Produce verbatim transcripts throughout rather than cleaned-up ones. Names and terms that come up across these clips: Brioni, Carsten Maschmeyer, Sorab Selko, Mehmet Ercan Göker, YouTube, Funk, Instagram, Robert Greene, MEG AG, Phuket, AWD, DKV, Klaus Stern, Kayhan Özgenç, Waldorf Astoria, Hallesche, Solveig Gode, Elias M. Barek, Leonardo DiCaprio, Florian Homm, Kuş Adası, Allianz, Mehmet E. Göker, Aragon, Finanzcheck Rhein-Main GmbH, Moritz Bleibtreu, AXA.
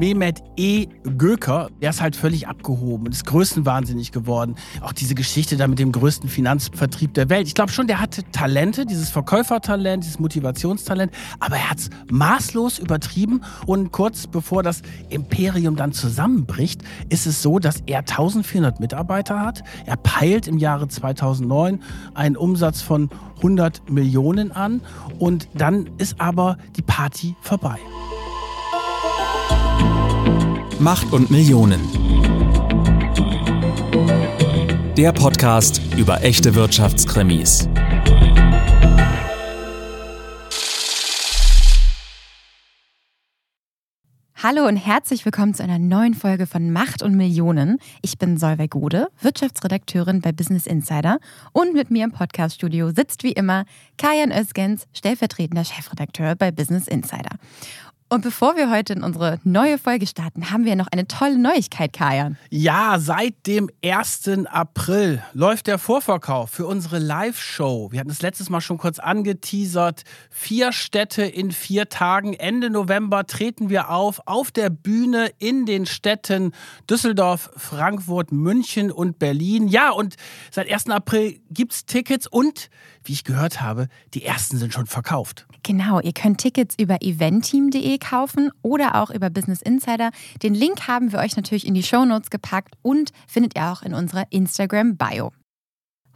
Mehmet E. Göker, der ist halt völlig abgehoben und ist größenwahnsinnig geworden. Auch diese Geschichte da mit dem größten Finanzvertrieb der Welt. Ich glaube schon, der hatte Talente, dieses Verkäufertalent, dieses Motivationstalent, aber er hat es maßlos übertrieben und kurz bevor das Imperium dann zusammenbricht, ist es so, dass er eintausendvierhundert Mitarbeiter hat. Er peilt im Jahre zweitausendneun einen Umsatz von hundert Millionen an und dann ist aber die Party vorbei. Macht und Millionen. Der Podcast über echte Wirtschaftskrimis. Hallo und herzlich willkommen zu einer neuen Folge von Macht und Millionen. Ich bin Solveig Gode, Wirtschaftsredakteurin bei Business Insider und mit mir im Podcaststudio sitzt wie immer Kayhan Özgenç, stellvertretender Chefredakteur bei Business Insider. Und bevor wir heute in unsere neue Folge starten, haben wir noch eine tolle Neuigkeit, Kayhan. Ja, seit dem ersten April läuft der Vorverkauf für unsere Live-Show. Wir hatten es letztes Mal schon kurz angeteasert. Vier Städte in vier Tagen. Ende November treten wir auf, auf der Bühne in den Städten Düsseldorf, Frankfurt, München und Berlin. Ja, und seit ersten April gibt es Tickets und, wie ich gehört habe, die ersten sind schon verkauft. Genau, ihr könnt Tickets über eventteam punkt de kaufen oder auch über Business Insider. Den Link haben wir euch natürlich in die Shownotes gepackt und findet ihr auch in unserer Instagram-Bio.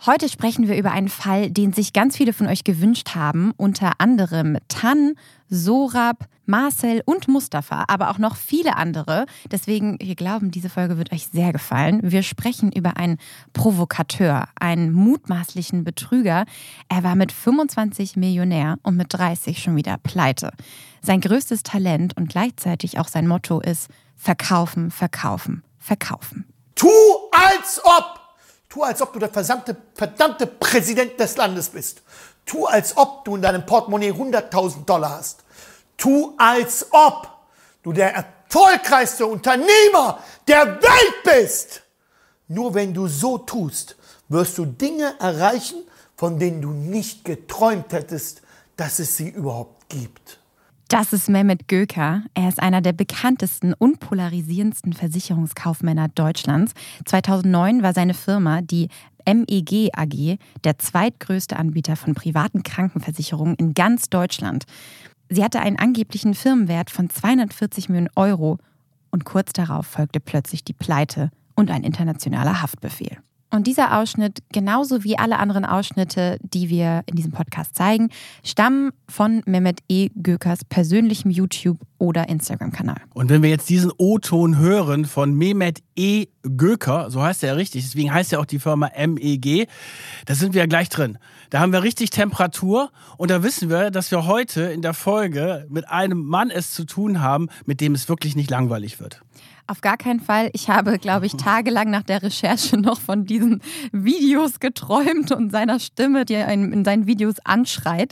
Heute sprechen wir über einen Fall, den sich ganz viele von euch gewünscht haben, unter anderem Tan, Sorab, Marcel und Mustafa, aber auch noch viele andere. Deswegen, wir glauben, diese Folge wird euch sehr gefallen. Wir sprechen über einen Provokateur, einen mutmaßlichen Betrüger. Er war mit fünfundzwanzig Millionär und mit dreißig schon wieder pleite. Sein größtes Talent und gleichzeitig auch sein Motto ist verkaufen, verkaufen, verkaufen. Tu als ob! Tu, als ob du der verdammte, verdammte Präsident des Landes bist. Tu, als ob du in deinem Portemonnaie hunderttausend Dollar hast. Tu, als ob du der erfolgreichste Unternehmer der Welt bist. Nur wenn du so tust, wirst du Dinge erreichen, von denen du nicht geträumt hättest, dass es sie überhaupt gibt. Das ist Mehmet Göker. Er ist einer der bekanntesten und polarisierendsten Versicherungskaufmänner Deutschlands. zweitausendneun war seine Firma, die M E G A G, der zweitgrößte Anbieter von privaten Krankenversicherungen in ganz Deutschland. Sie hatte einen angeblichen Firmenwert von zweihundertvierzig Millionen Euro und kurz darauf folgte plötzlich die Pleite und ein internationaler Haftbefehl. Und dieser Ausschnitt, genauso wie alle anderen Ausschnitte, die wir in diesem Podcast zeigen, stammen von Mehmet E. Gökers persönlichem YouTube- oder Instagram-Kanal. Und wenn wir jetzt diesen O-Ton hören von Mehmet E. Göker, so heißt er ja richtig, deswegen heißt ja auch die Firma M E G, da sind wir ja gleich drin. Da haben wir richtig Temperatur und da wissen wir, dass wir heute in der Folge mit einem Mann es zu tun haben, mit dem es wirklich nicht langweilig wird. Auf gar keinen Fall. Ich habe, glaube ich, tagelang nach der Recherche noch von diesen Videos geträumt und seiner Stimme, die er in seinen Videos anschreit.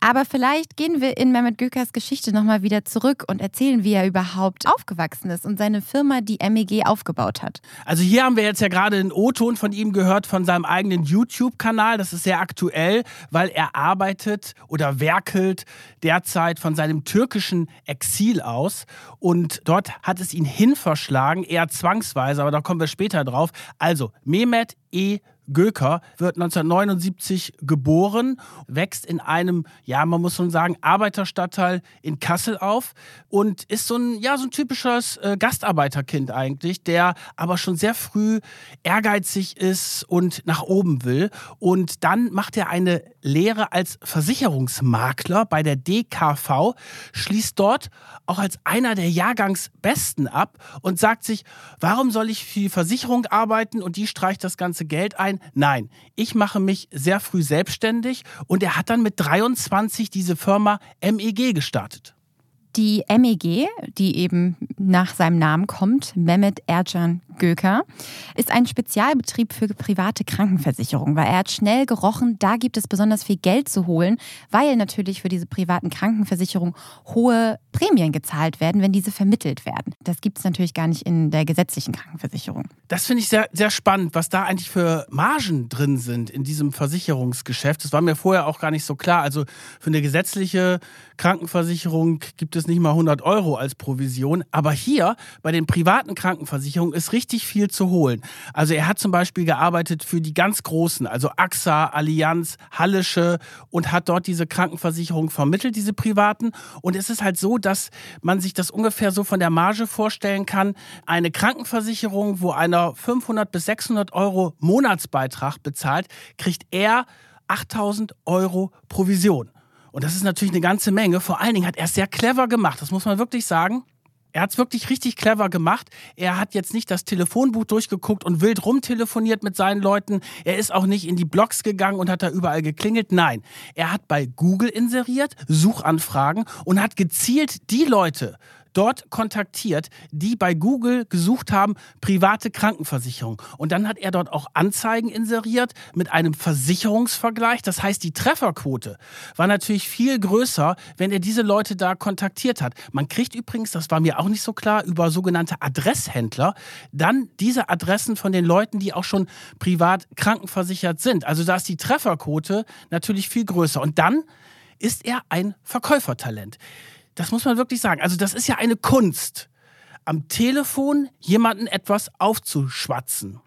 Aber vielleicht gehen wir in Mehmet Gökers Geschichte nochmal wieder zurück und erzählen, wie er überhaupt aufgewachsen ist und seine Firma, die M E G, aufgebaut hat. Also hier haben wir jetzt ja gerade einen O-Ton von ihm gehört, von seinem eigenen YouTube-Kanal. Das ist sehr aktuell, weil er arbeitet oder werkelt derzeit von seinem türkischen Exil aus. Und dort hat es ihn hinverschlagen. Verschlagen, eher zwangsweise, aber da kommen wir später drauf. Also, Mehmet E. Göker wird neunzehnhundertneunundsiebzig geboren, wächst in einem, ja, man muss schon sagen, Arbeiterstadtteil in Kassel auf und ist so ein, ja, so ein typisches äh, Gastarbeiterkind eigentlich, der aber schon sehr früh ehrgeizig ist und nach oben will. Und dann macht er eine Lehre als Versicherungsmakler bei der D K V, schließt dort auch als einer der Jahrgangsbesten ab und sagt sich, warum soll ich für die Versicherung arbeiten und die streicht das ganze Geld ein? Nein, ich mache mich sehr früh selbstständig und er hat dann mit dreiundzwanzig diese Firma M E G gestartet. Die M E G, die eben nach seinem Namen kommt, Mehmet Ercan Göker, ist ein Spezialbetrieb für private Krankenversicherung, weil er hat schnell gerochen, da gibt es besonders viel Geld zu holen, weil natürlich für diese privaten Krankenversicherungen hohe Prämien gezahlt werden, wenn diese vermittelt werden. Das gibt es natürlich gar nicht in der gesetzlichen Krankenversicherung. Das finde ich sehr, sehr spannend, was da eigentlich für Margen drin sind in diesem Versicherungsgeschäft. Das war mir vorher auch gar nicht so klar. Also für eine gesetzliche Krankenversicherung gibt es nicht mal hundert Euro als Provision. Aber hier bei den privaten Krankenversicherungen ist richtig viel zu holen. Also er hat zum Beispiel gearbeitet für die ganz Großen, also A X A, Allianz, Hallesche, und hat dort diese Krankenversicherung vermittelt, diese privaten. Und es ist halt so, dass man sich das ungefähr so von der Marge vorstellen kann. Eine Krankenversicherung, wo einer fünfhundert bis sechshundert Euro Monatsbeitrag bezahlt, kriegt er achttausend Euro Provision. Und das ist natürlich eine ganze Menge. Vor allen Dingen hat er es sehr clever gemacht, das muss man wirklich sagen. Er hat es wirklich richtig clever gemacht. Er hat jetzt nicht das Telefonbuch durchgeguckt und wild rumtelefoniert mit seinen Leuten. Er ist auch nicht in die Blogs gegangen und hat da überall geklingelt. Nein, er hat bei Google inseriert, Suchanfragen, und hat gezielt die Leute dort kontaktiert, die bei Google gesucht haben, private Krankenversicherung. Und dann hat er dort auch Anzeigen inseriert mit einem Versicherungsvergleich. Das heißt, die Trefferquote war natürlich viel größer, wenn er diese Leute da kontaktiert hat. Man kriegt übrigens, das war mir auch nicht so klar, über sogenannte Adresshändler dann diese Adressen von den Leuten, die auch schon privat krankenversichert sind. Also da ist die Trefferquote natürlich viel größer. Und dann ist er ein Verkäufertalent. Das muss man wirklich sagen. Also das ist ja eine Kunst, am Telefon jemanden etwas aufzuschwatzen.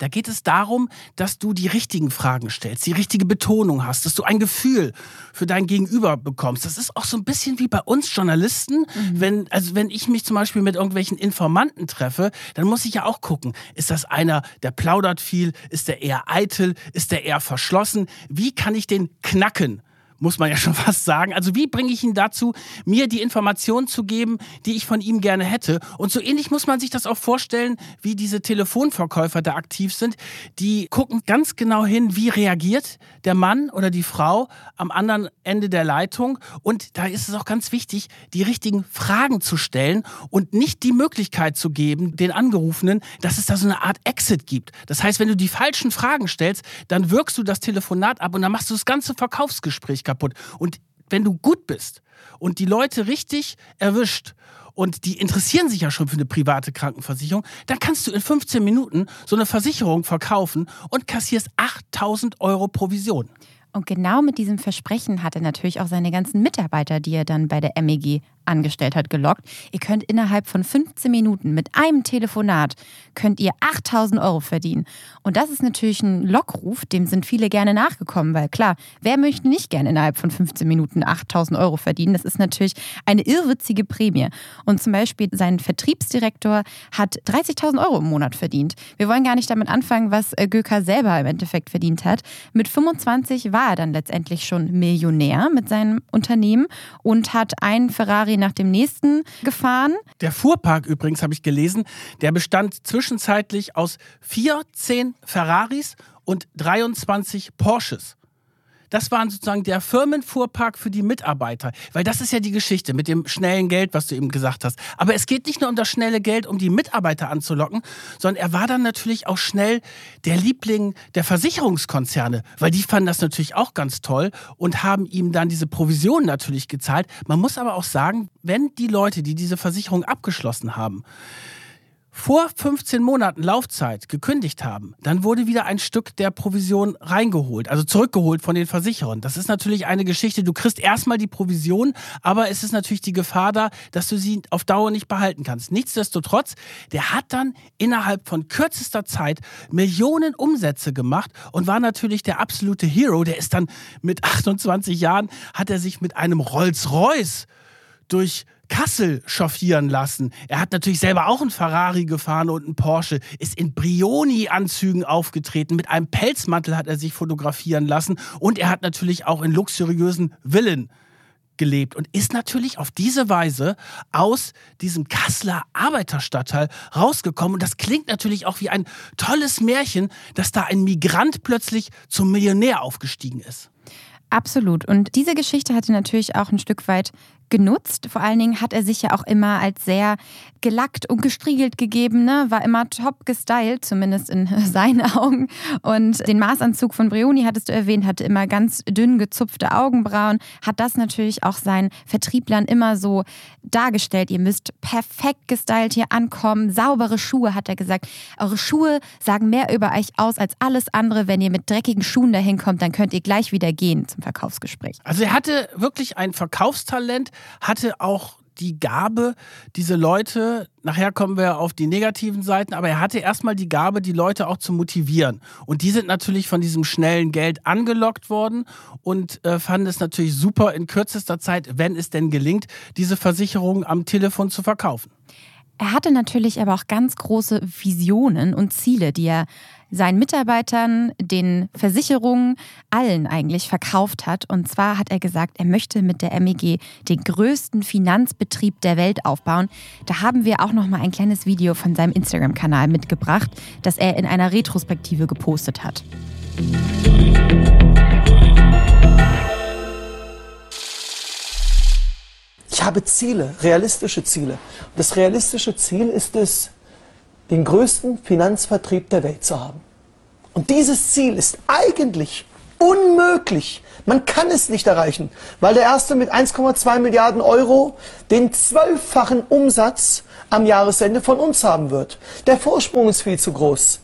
Da geht es darum, dass du die richtigen Fragen stellst, die richtige Betonung hast, dass du ein Gefühl für dein Gegenüber bekommst. Das ist auch so ein bisschen wie bei uns Journalisten. Mhm. Wenn, also wenn ich mich zum Beispiel mit irgendwelchen Informanten treffe, dann muss ich ja auch gucken, ist das einer, der plaudert viel, ist der eher eitel, ist der eher verschlossen? Wie kann ich den knacken? Muss man ja schon fast sagen. Also wie bringe ich ihn dazu, mir die Informationen zu geben, die ich von ihm gerne hätte? Und so ähnlich muss man sich das auch vorstellen, wie diese Telefonverkäufer da aktiv sind. Die gucken ganz genau hin, wie reagiert der Mann oder die Frau am anderen Ende der Leitung. Und da ist es auch ganz wichtig, die richtigen Fragen zu stellen und nicht die Möglichkeit zu geben, den Angerufenen, dass es da so eine Art Exit gibt. Das heißt, wenn du die falschen Fragen stellst, dann wirkst du das Telefonat ab und dann machst du das ganze Verkaufsgespräch kaputt. Kaputt. Und wenn du gut bist und die Leute richtig erwischt und die interessieren sich ja schon für eine private Krankenversicherung, dann kannst du in fünfzehn Minuten so eine Versicherung verkaufen und kassierst achttausend Euro Provision. Und genau mit diesem Versprechen hat er natürlich auch seine ganzen Mitarbeiter, die er dann bei der M E G angestellt hat, gelockt. Ihr könnt innerhalb von fünfzehn Minuten mit einem Telefonat könnt ihr achttausend Euro verdienen. Und das ist natürlich ein Lockruf, dem sind viele gerne nachgekommen, weil klar, wer möchte nicht gerne innerhalb von fünfzehn Minuten achttausend Euro verdienen? Das ist natürlich eine irrwitzige Prämie. Und zum Beispiel sein Vertriebsdirektor hat dreißigtausend Euro im Monat verdient. Wir wollen gar nicht damit anfangen, was Göker selber im Endeffekt verdient hat. Mit fünfundzwanzig war war er dann letztendlich schon Millionär mit seinem Unternehmen und hat einen Ferrari nach dem nächsten gefahren. Der Fuhrpark übrigens, habe ich gelesen, der bestand zwischenzeitlich aus vierzehn Ferraris und dreiundzwanzig Porsches. Das waren sozusagen der Firmenfuhrpark für die Mitarbeiter. Weil das ist ja die Geschichte mit dem schnellen Geld, was du eben gesagt hast. Aber es geht nicht nur um das schnelle Geld, um die Mitarbeiter anzulocken, sondern er war dann natürlich auch schnell der Liebling der Versicherungskonzerne. Weil die fanden das natürlich auch ganz toll und haben ihm dann diese Provision natürlich gezahlt. Man muss aber auch sagen, wenn die Leute, die diese Versicherung abgeschlossen haben, vor fünfzehn Monaten Laufzeit gekündigt haben, dann wurde wieder ein Stück der Provision reingeholt, also zurückgeholt von den Versicherern. Das ist natürlich eine Geschichte, du kriegst erstmal die Provision, aber es ist natürlich die Gefahr da, dass du sie auf Dauer nicht behalten kannst. Nichtsdestotrotz, der hat dann innerhalb von kürzester Zeit Millionen Umsätze gemacht und war natürlich der absolute Hero. Der ist dann mit achtundzwanzig Jahren, hat er sich mit einem Rolls-Royce durch Kassel chauffieren lassen. Er hat natürlich selber auch einen Ferrari gefahren und einen Porsche, ist in Brioni-Anzügen aufgetreten, mit einem Pelzmantel hat er sich fotografieren lassen und er hat natürlich auch in luxuriösen Villen gelebt und ist natürlich auf diese Weise aus diesem Kasseler Arbeiterstadtteil rausgekommen. Und das klingt natürlich auch wie ein tolles Märchen, dass da ein Migrant plötzlich zum Millionär aufgestiegen ist. Absolut. Und diese Geschichte hatte natürlich auch ein Stück weit genutzt. Vor allen Dingen hat er sich ja auch immer als sehr gelackt und gestriegelt gegeben, ne? War immer top gestylt, zumindest in seinen Augen. Und den Maßanzug von Brioni hattest du erwähnt, hatte immer ganz dünn gezupfte Augenbrauen, hat das natürlich auch seinen Vertrieblern immer so dargestellt. Ihr müsst perfekt gestylt hier ankommen, saubere Schuhe, hat er gesagt. Eure Schuhe sagen mehr über euch aus als alles andere. Wenn ihr mit dreckigen Schuhen dahin kommt, dann könnt ihr gleich wieder gehen zum Verkaufsgespräch. Also er hatte wirklich ein Verkaufstalent, hatte auch die Gabe, diese Leute, nachher kommen wir auf die negativen Seiten, aber er hatte erstmal die Gabe, die Leute auch zu motivieren. Und die sind natürlich von diesem schnellen Geld angelockt worden und äh, fanden es natürlich super, in kürzester Zeit, wenn es denn gelingt, diese Versicherung am Telefon zu verkaufen. Er hatte natürlich aber auch ganz große Visionen und Ziele, die er seinen Mitarbeitern, den Versicherungen, allen eigentlich verkauft hat. Und zwar hat er gesagt, er möchte mit der M E G den größten Finanzbetrieb der Welt aufbauen. Da haben wir auch noch mal ein kleines Video von seinem Instagram-Kanal mitgebracht, das er in einer Retrospektive gepostet hat. Ich habe Ziele, realistische Ziele. Das realistische Ziel ist es, den größten Finanzvertrieb der Welt zu haben. Und dieses Ziel ist eigentlich unmöglich. Man kann es nicht erreichen, weil der Erste mit eins Komma zwei Milliarden Euro den zwölffachen Umsatz am Jahresende von uns haben wird. Der Vorsprung ist viel zu groß.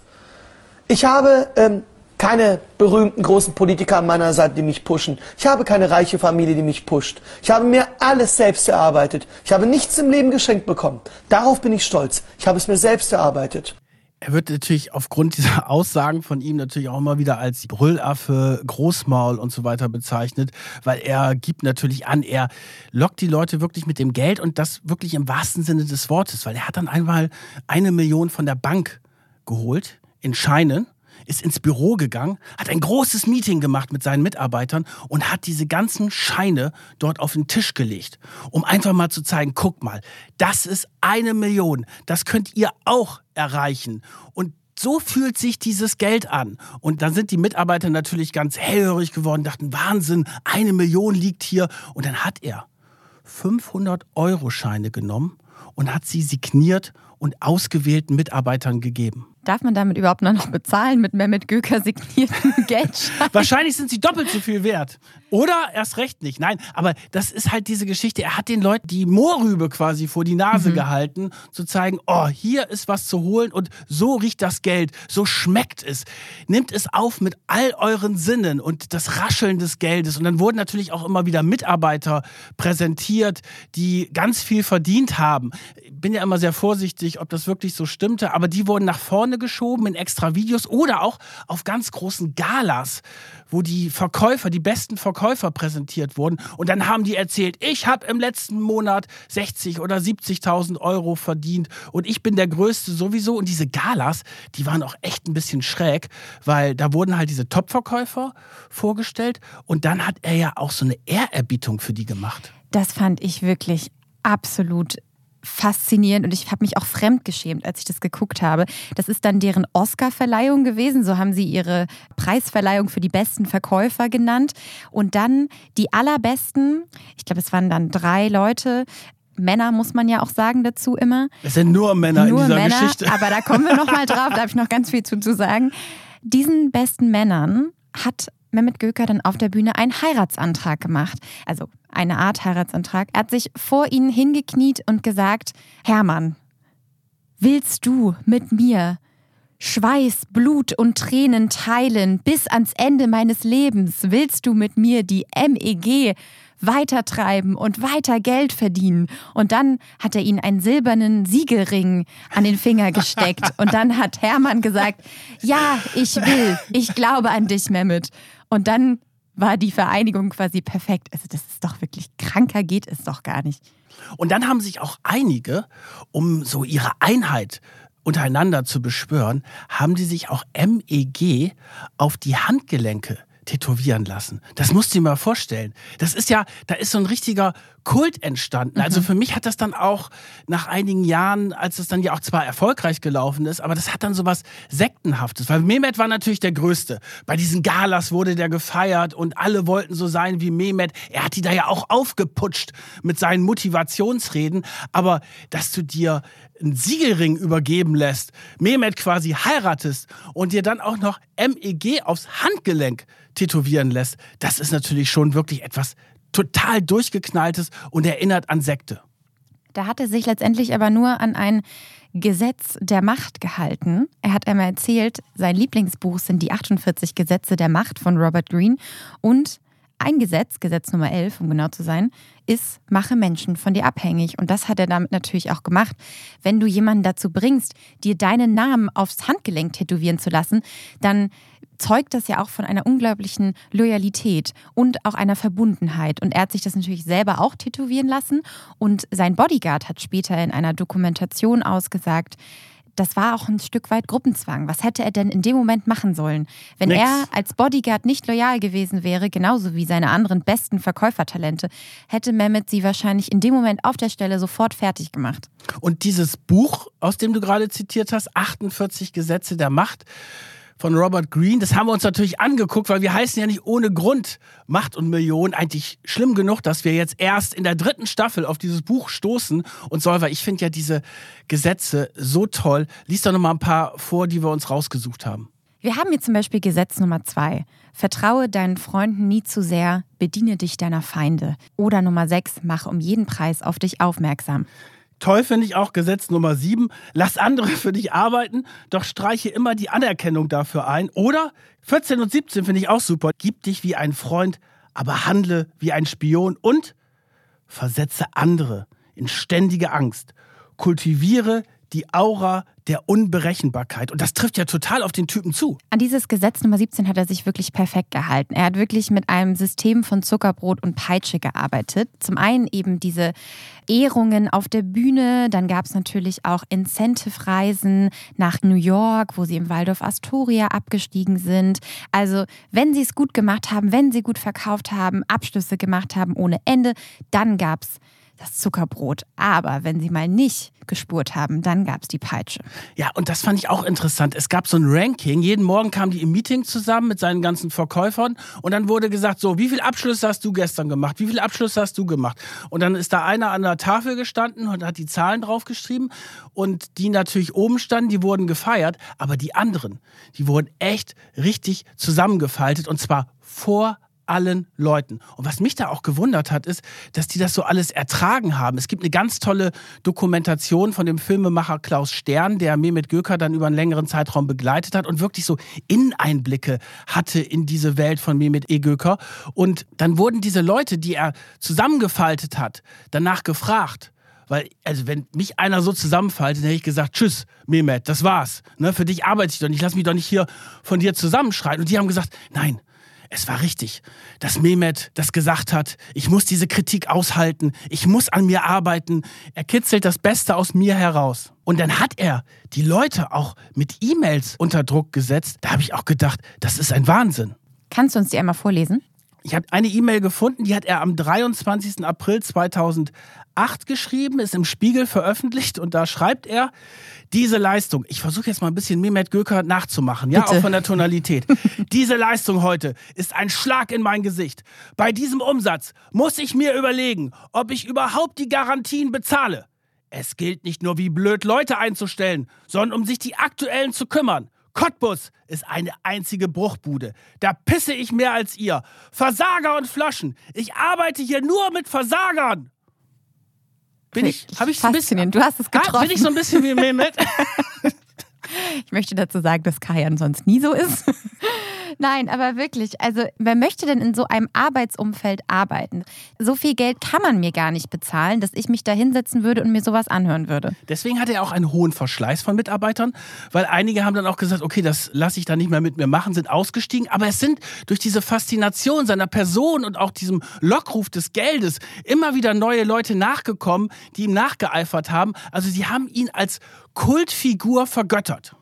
Ich habe ähm, keine berühmten großen Politiker an meiner Seite, die mich pushen. Ich habe keine reiche Familie, die mich pusht. Ich habe mir alles selbst erarbeitet. Ich habe nichts im Leben geschenkt bekommen. Darauf bin ich stolz. Ich habe es mir selbst erarbeitet. Er wird natürlich aufgrund dieser Aussagen von ihm natürlich auch immer wieder als Brüllaffe, Großmaul und so weiter bezeichnet, weil er gibt natürlich an, er lockt die Leute wirklich mit dem Geld und das wirklich im wahrsten Sinne des Wortes, weil er hat dann einmal eine Million von der Bank geholt in Scheinen, ist ins Büro gegangen, hat ein großes Meeting gemacht mit seinen Mitarbeitern und hat diese ganzen Scheine dort auf den Tisch gelegt, um einfach mal zu zeigen, guck mal, das ist eine Million, das könnt ihr auch erreichen. Und so fühlt sich dieses Geld an. Und dann sind die Mitarbeiter natürlich ganz hellhörig geworden, dachten, Wahnsinn, eine Million liegt hier. Und dann hat er fünfhundert Euro Scheine genommen und hat sie signiert und ausgewählten Mitarbeitern gegeben. Darf man damit überhaupt noch bezahlen, mit Mehmet Göker signierten Geldschein? Wahrscheinlich sind sie doppelt so viel wert. Oder erst recht nicht. Nein, aber das ist halt diese Geschichte. Er hat den Leuten die Mohrrübe quasi vor die Nase mhm. gehalten, zu zeigen, oh, hier ist was zu holen und so riecht das Geld, so schmeckt es. Nehmt es auf mit all euren Sinnen und das Rascheln des Geldes. Und dann wurden natürlich auch immer wieder Mitarbeiter präsentiert, die ganz viel verdient haben. Ich bin ja immer sehr vorsichtig, ob das wirklich so stimmte, aber die wurden nach vorne geschoben in extra Videos oder auch auf ganz großen Galas, wo die Verkäufer, die besten Verkäufer präsentiert wurden. Und dann haben die erzählt, ich habe im letzten Monat sechzig oder siebzigtausend Euro verdient und ich bin der Größte sowieso. Und diese Galas, die waren auch echt ein bisschen schräg, weil da wurden halt diese Top-Verkäufer vorgestellt und dann hat er ja auch so eine Ehrerbietung für die gemacht. Das fand ich wirklich absolut faszinierend und ich habe mich auch fremdgeschämt, als ich das geguckt habe. Das ist dann deren Oscar-Verleihung gewesen, so haben sie ihre Preisverleihung für die besten Verkäufer genannt. Und dann die allerbesten, ich glaube, es waren dann drei Leute, Männer muss man ja auch sagen dazu immer. Es sind nur Männer nur in dieser Männer, Geschichte. Aber da kommen wir nochmal drauf, da habe ich noch ganz viel zu, zu sagen. Diesen besten Männern hat Mehmet Göker dann auf der Bühne einen Heiratsantrag gemacht. Also eine Art Heiratsantrag. Er hat sich vor ihnen hingekniet und gesagt, Hermann, willst du mit mir Schweiß, Blut und Tränen teilen bis ans Ende meines Lebens? Willst du mit mir die M E G weitertreiben und weiter Geld verdienen? Und dann hat er ihnen einen silbernen Siegelring an den Finger gesteckt. Und dann hat Hermann gesagt, ja, ich will, ich glaube an dich, Mehmet. Und dann war die Vereinigung quasi perfekt. Also das ist doch wirklich, kranker geht es doch gar nicht. Und dann haben sich auch einige, um so ihre Einheit untereinander zu beschwören, haben die sich auch M E G auf die Handgelenke tätowieren lassen. Das musst du dir mal vorstellen. Das ist ja, da ist so ein richtiger Kult entstanden. Mhm. Also für mich hat das dann auch nach einigen Jahren, als es dann ja auch zwar erfolgreich gelaufen ist, aber das hat dann so was Sektenhaftes. Weil Mehmet war natürlich der Größte. Bei diesen Galas wurde der gefeiert und alle wollten so sein wie Mehmet. Er hat die da ja auch aufgeputscht mit seinen Motivationsreden. Aber dass du dir einen Siegelring übergeben lässt, Mehmet quasi heiratest und dir dann auch noch M E G aufs Handgelenk tätowieren lässt, das ist natürlich schon wirklich etwas total durchgeknalltes und erinnert an Sekte. Da hat er sich letztendlich aber nur an ein Gesetz der Macht gehalten. Er hat einmal erzählt, sein Lieblingsbuch sind die achtundvierzig Gesetze der Macht von Robert Greene und ein Gesetz, Gesetz Nummer elf, um genau zu sein, ist, mache Menschen von dir abhängig. Und das hat er damit natürlich auch gemacht. Wenn du jemanden dazu bringst, dir deinen Namen aufs Handgelenk tätowieren zu lassen, dann zeugt das ja auch von einer unglaublichen Loyalität und auch einer Verbundenheit. Und er hat sich das natürlich selber auch tätowieren lassen. Und sein Bodyguard hat später in einer Dokumentation ausgesagt, das war auch ein Stück weit Gruppenzwang. Was hätte er denn in dem Moment machen sollen? Wenn Nix. er als Bodyguard nicht loyal gewesen wäre, genauso wie seine anderen besten Verkäufertalente, hätte Mehmet sie wahrscheinlich in dem Moment auf der Stelle sofort fertig gemacht. Und dieses Buch, aus dem du gerade zitiert hast, achtundvierzig Gesetze der Macht von Robert Greene, das haben wir uns natürlich angeguckt, weil wir heißen ja nicht ohne Grund Macht und Millionen. Eigentlich schlimm genug, dass wir jetzt erst in der dritten Staffel auf dieses Buch stoßen. Und Solver, ich finde ja diese Gesetze so toll. Lies doch noch mal ein paar vor, die wir uns rausgesucht haben. Wir haben hier zum Beispiel Gesetz Nummer zwei. Vertraue deinen Freunden nie zu sehr, bediene dich deiner Feinde. Oder Nummer sechs, mache um jeden Preis auf dich aufmerksam. Toll finde ich auch Gesetz Nummer sieben. Lass andere für dich arbeiten, doch streiche immer die Anerkennung dafür ein. Oder vierzehn und siebzehn finde ich auch super. Gib dich wie ein Freund, aber handle wie ein Spion. Und versetze andere in ständige Angst. Kultiviere die Aura der Unberechenbarkeit. Und das trifft ja total auf den Typen zu. An dieses Gesetz Nummer siebzehn hat er sich wirklich perfekt gehalten. Er hat wirklich mit einem System von Zuckerbrot und Peitsche gearbeitet. Zum einen eben diese Ehrungen auf der Bühne. Dann gab es natürlich auch Incentive-Reisen nach New York, wo sie im Waldorf Astoria abgestiegen sind. Also wenn sie es gut gemacht haben, wenn sie gut verkauft haben, Abschlüsse gemacht haben ohne Ende, dann gab es das Zuckerbrot. Aber wenn sie mal nicht gespurt haben, dann gab es die Peitsche. Ja, und das fand ich auch interessant. Es gab so ein Ranking. Jeden Morgen kamen die im Meeting zusammen mit seinen ganzen Verkäufern und dann wurde gesagt, so, wie viele Abschlüsse hast du gestern gemacht? Wie viele Abschlüsse hast du gemacht? Und dann ist da einer an der Tafel gestanden und hat die Zahlen draufgeschrieben und die natürlich oben standen, die wurden gefeiert, aber die anderen, die wurden echt richtig zusammengefaltet und zwar vor allen Leuten. Und was mich da auch gewundert hat, ist, dass die das so alles ertragen haben. Es gibt eine ganz tolle Dokumentation von dem Filmemacher Klaus Stern, der Mehmet Göker dann über einen längeren Zeitraum begleitet hat und wirklich so Inneneinblicke hatte in diese Welt von Mehmet E. Göker. Und dann wurden diese Leute, die er zusammengefaltet hat, danach gefragt. Weil, also wenn mich einer so zusammenfaltet, dann hätte ich gesagt, tschüss, Mehmet, das war's. Ne, für dich arbeite ich doch nicht, lass mich doch nicht hier von dir zusammenschreien. Und die haben gesagt, nein, es war richtig, dass Mehmet das gesagt hat, ich muss diese Kritik aushalten, ich muss an mir arbeiten, er kitzelt das Beste aus mir heraus. Und dann hat er die Leute auch mit E-Mails unter Druck gesetzt, da habe ich auch gedacht, das ist ein Wahnsinn. Kannst du uns die einmal vorlesen? Ich habe eine E-Mail gefunden, die hat er am dreiundzwanzigsten April zweitausendacht geschrieben, ist im Spiegel veröffentlicht und da schreibt er, diese Leistung, ich versuche jetzt mal ein bisschen Mehmet Göker nachzumachen, ja, Bitte. Auch von der Tonalität. Diese Leistung heute ist ein Schlag in mein Gesicht. Bei diesem Umsatz muss ich mir überlegen, ob ich überhaupt die Garantien bezahle. Es gilt nicht nur, wie blöd Leute einzustellen, sondern um sich die aktuellen zu kümmern. Cottbus ist eine einzige Bruchbude. Da pisse ich mehr als ihr. Versager und Flaschen. Ich arbeite hier nur mit Versagern. Bin ich, habe ich so ein bisschen, du hast es getroffen. Ah, bin ich so ein bisschen wie Mehmet? Ich möchte dazu sagen, dass Kayhan sonst nie so ist. Nein, aber wirklich, also wer möchte denn in so einem Arbeitsumfeld arbeiten? So viel Geld kann man mir gar nicht bezahlen, dass ich mich da hinsetzen würde und mir sowas anhören würde. Deswegen hat er auch einen hohen Verschleiß von Mitarbeitern, weil einige haben dann auch gesagt, okay, das lasse ich dann nicht mehr mit mir machen, sind ausgestiegen. Aber es sind durch diese Faszination seiner Person und auch diesem Lockruf des Geldes immer wieder neue Leute nachgekommen, die ihm nachgeeifert haben. Also sie haben ihn als Kultfigur vergöttert.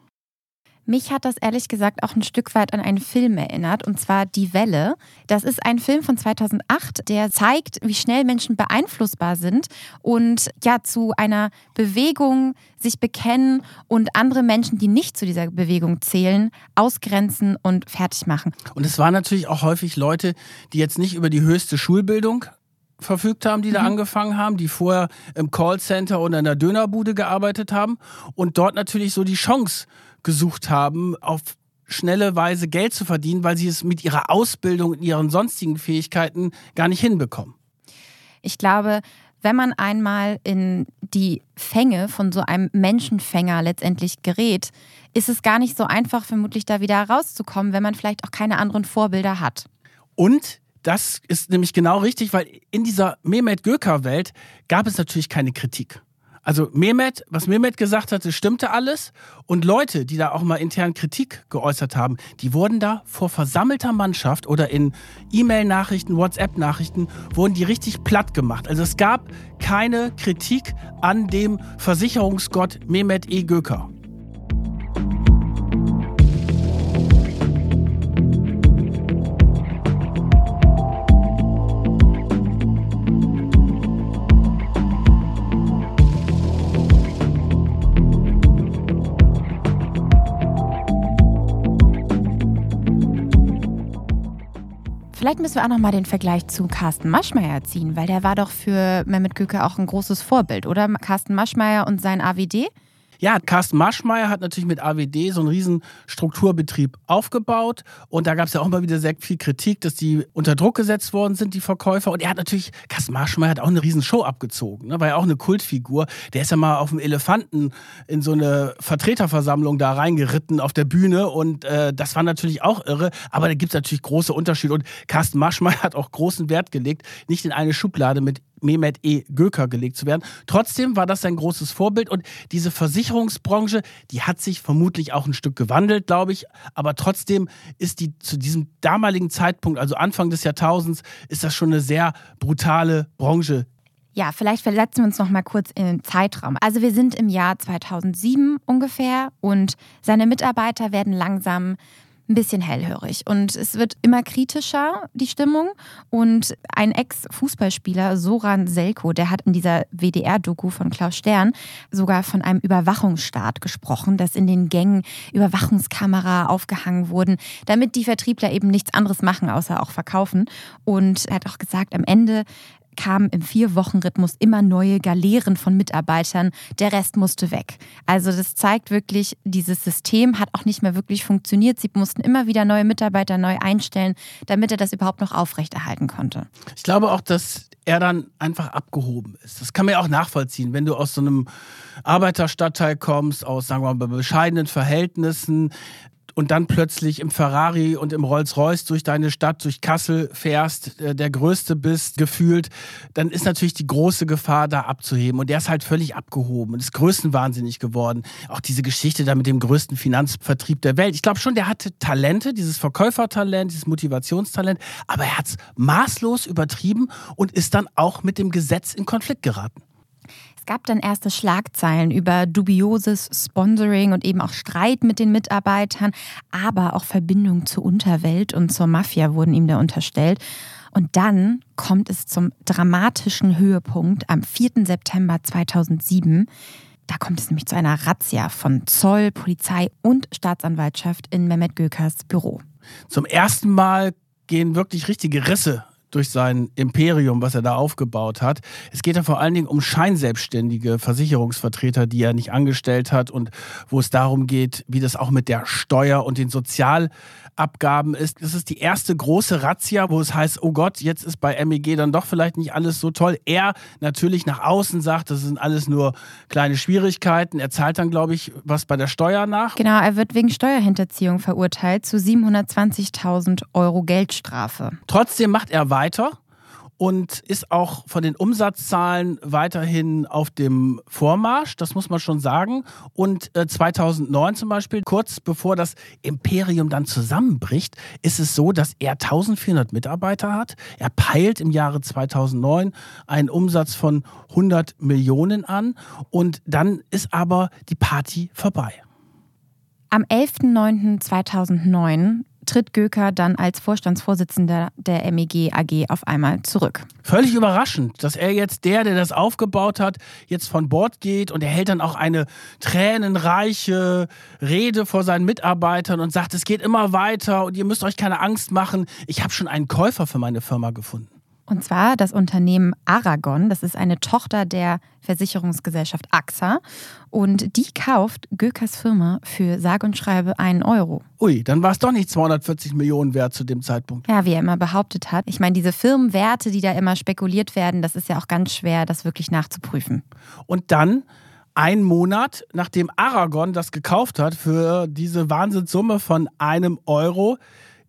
Mich hat das ehrlich gesagt auch ein Stück weit an einen Film erinnert, und zwar Die Welle. Das ist ein Film von zweitausendacht, der zeigt, wie schnell Menschen beeinflussbar sind und ja zu einer Bewegung sich bekennen und andere Menschen, die nicht zu dieser Bewegung zählen, ausgrenzen und fertig machen. Und es waren natürlich auch häufig Leute, die jetzt nicht über die höchste Schulbildung verfügt haben, die da mhm. angefangen haben, die vorher im Callcenter oder in der Dönerbude gearbeitet haben und dort natürlich so die Chance gesucht haben, auf schnelle Weise Geld zu verdienen, weil sie es mit ihrer Ausbildung und ihren sonstigen Fähigkeiten gar nicht hinbekommen. Ich glaube, wenn man einmal in die Fänge von so einem Menschenfänger letztendlich gerät, ist es gar nicht so einfach, vermutlich da wieder rauszukommen, wenn man vielleicht auch keine anderen Vorbilder hat. Und das ist nämlich genau richtig, weil in dieser Mehmet Göker-Welt gab es natürlich keine Kritik. Also Mehmet, was Mehmet gesagt hatte, stimmte alles. Und Leute, die da auch mal intern Kritik geäußert haben, die wurden da vor versammelter Mannschaft oder in E-Mail-Nachrichten, WhatsApp-Nachrichten, wurden die richtig platt gemacht. Also es gab keine Kritik an dem Versicherungsgott Mehmet E. Göker. Vielleicht müssen wir auch noch mal den Vergleich zu Carsten Maschmeyer ziehen, weil der war doch für Mehmet Göker auch ein großes Vorbild, oder? Carsten Maschmeyer und sein A W D? Ja, Carsten Maschmeyer hat natürlich mit A W D so einen riesen Strukturbetrieb aufgebaut. Und da gab es ja auch immer wieder sehr viel Kritik, dass die unter Druck gesetzt worden sind, die Verkäufer. Und er hat natürlich, Carsten Maschmeyer hat auch eine riesen Show abgezogen, ne? War ja auch eine Kultfigur. Der ist ja mal auf dem Elefanten in so eine Vertreterversammlung da reingeritten auf der Bühne. Und äh, das war natürlich auch irre. Aber da gibt es natürlich große Unterschiede. Und Carsten Maschmeyer hat auch großen Wert gelegt, nicht in eine Schublade mit Mehmet E. Göker gelegt zu werden. Trotzdem war das sein großes Vorbild und diese Versicherungsbranche, die hat sich vermutlich auch ein Stück gewandelt, glaube ich, aber trotzdem ist die zu diesem damaligen Zeitpunkt, also Anfang des Jahrtausends, ist das schon eine sehr brutale Branche. Ja, vielleicht versetzen wir uns noch mal kurz in den Zeitraum. Also wir sind im Jahr zweitausendsieben ungefähr und seine Mitarbeiter werden langsam ein bisschen hellhörig. Und es wird immer kritischer, die Stimmung. Und ein Ex-Fußballspieler, Sorab Selko, der hat in dieser W D R-Doku von Klaus Stern sogar von einem Überwachungsstaat gesprochen, dass in den Gängen Überwachungskamera aufgehangen wurden, damit die Vertriebler eben nichts anderes machen, außer auch verkaufen. Und er hat auch gesagt, am Ende kamen im Vier-Wochen-Rhythmus immer neue Galeeren von Mitarbeitern. Der Rest musste weg. Also das zeigt wirklich, dieses System hat auch nicht mehr wirklich funktioniert. Sie mussten immer wieder neue Mitarbeiter neu einstellen, damit er das überhaupt noch aufrechterhalten konnte. Ich glaube auch, dass er dann einfach abgehoben ist. Das kann man ja auch nachvollziehen, wenn du aus so einem Arbeiterstadtteil kommst, aus, sagen wir mal, bescheidenen Verhältnissen, und dann plötzlich im Ferrari und im Rolls-Royce durch deine Stadt, durch Kassel fährst, der Größte bist, gefühlt, dann ist natürlich die große Gefahr, da abzuheben. Und der ist halt völlig abgehoben und ist größenwahnsinnig geworden. Auch diese Geschichte da mit dem größten Finanzvertrieb der Welt. Ich glaube schon, der hatte Talente, dieses Verkäufertalent, dieses Motivationstalent, aber er hat es maßlos übertrieben und ist dann auch mit dem Gesetz in Konflikt geraten. Es gab dann erste Schlagzeilen über dubioses Sponsoring und eben auch Streit mit den Mitarbeitern, aber auch Verbindungen zur Unterwelt und zur Mafia wurden ihm da unterstellt. Und dann kommt es zum dramatischen Höhepunkt am vierten September zweitausendsieben. Da kommt es nämlich zu einer Razzia von Zoll, Polizei und Staatsanwaltschaft in Mehmet Gökers Büro. Zum ersten Mal gehen wirklich richtige Risse durch sein Imperium, was er da aufgebaut hat. Es geht ja vor allen Dingen um scheinselbstständige Versicherungsvertreter, die er nicht angestellt hat und wo es darum geht, wie das auch mit der Steuer und den Sozialabgaben ist. Das ist die erste große Razzia, wo es heißt, oh Gott, jetzt ist bei M E G dann doch vielleicht nicht alles so toll. Er natürlich nach außen sagt, das sind alles nur kleine Schwierigkeiten. Er zahlt dann, glaube ich, was bei der Steuer nach. Genau, er wird wegen Steuerhinterziehung verurteilt zu siebenhundertzwanzigtausend Euro Geldstrafe. Trotzdem macht er weiter. Und ist auch von den Umsatzzahlen weiterhin auf dem Vormarsch, das muss man schon sagen. Und zweitausendneun zum Beispiel, kurz bevor das Imperium dann zusammenbricht, ist es so, dass er eintausendvierhundert Mitarbeiter hat. Er peilt im Jahre zweitausendneun einen Umsatz von hundert Millionen an und dann ist aber die Party vorbei. Am elften neunten zweitausendneun tritt Göker dann als Vorstandsvorsitzender der M E G A G auf einmal zurück. Völlig überraschend, dass er jetzt der, der das aufgebaut hat, jetzt von Bord geht, und er hält dann auch eine tränenreiche Rede vor seinen Mitarbeitern und sagt, es geht immer weiter und ihr müsst euch keine Angst machen. Ich habe schon einen Käufer für meine Firma gefunden. Und zwar das Unternehmen Aragon, das ist eine Tochter der Versicherungsgesellschaft A X A, und die kauft Gökers Firma für sage und schreibe einen Euro. Ui, dann war es doch nicht zweihundertvierzig Millionen wert zu dem Zeitpunkt. Ja, wie er immer behauptet hat. Ich meine, diese Firmenwerte, die da immer spekuliert werden, das ist ja auch ganz schwer, das wirklich nachzuprüfen. Und dann, ein Monat nachdem Aragon das gekauft hat für diese Wahnsinnssumme von einem Euro,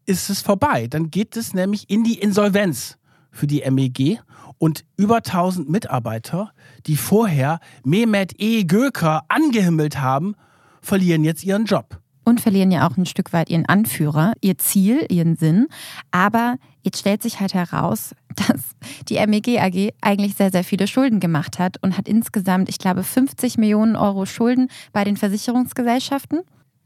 ist es vorbei. Dann geht es nämlich in die Insolvenz für die M E G und über tausend Mitarbeiter, die vorher Mehmet E. Göker angehimmelt haben, verlieren jetzt ihren Job. Und verlieren ja auch ein Stück weit ihren Anführer, ihr Ziel, ihren Sinn. Aber jetzt stellt sich halt heraus, dass die M E G A G eigentlich sehr, sehr viele Schulden gemacht hat und hat insgesamt, ich glaube, fünfzig Millionen Euro Schulden bei den Versicherungsgesellschaften.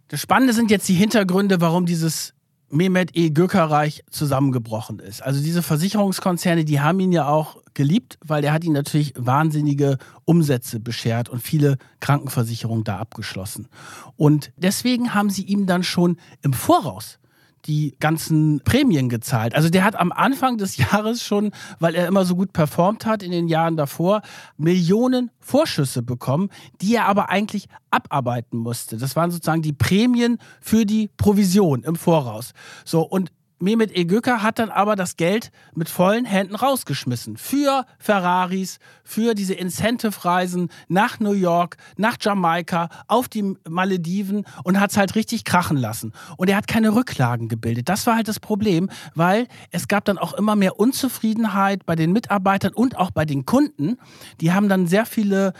Das Spannende sind jetzt die Hintergründe, warum dieses Mehmet E. Gökerreich zusammengebrochen ist. Also diese Versicherungskonzerne, die haben ihn ja auch geliebt, weil der hat ihnen natürlich wahnsinnige Umsätze beschert und viele Krankenversicherungen da abgeschlossen. Und deswegen haben sie ihm dann schon im Voraus die ganzen Prämien gezahlt. Also der hat am Anfang des Jahres schon, weil er immer so gut performt hat in den Jahren davor, Millionen Vorschüsse bekommen, die er aber eigentlich abarbeiten musste. Das waren sozusagen die Prämien für die Provision im Voraus. So, und Mehmet E. Göker hat dann aber das Geld mit vollen Händen rausgeschmissen. Für Ferraris, für diese Incentive-Reisen nach New York, nach Jamaika, auf die Malediven, und hat es halt richtig krachen lassen. Und er hat keine Rücklagen gebildet. Das war halt das Problem, weil es gab dann auch immer mehr Unzufriedenheit bei den Mitarbeitern und auch bei den Kunden. Die haben dann sehr viele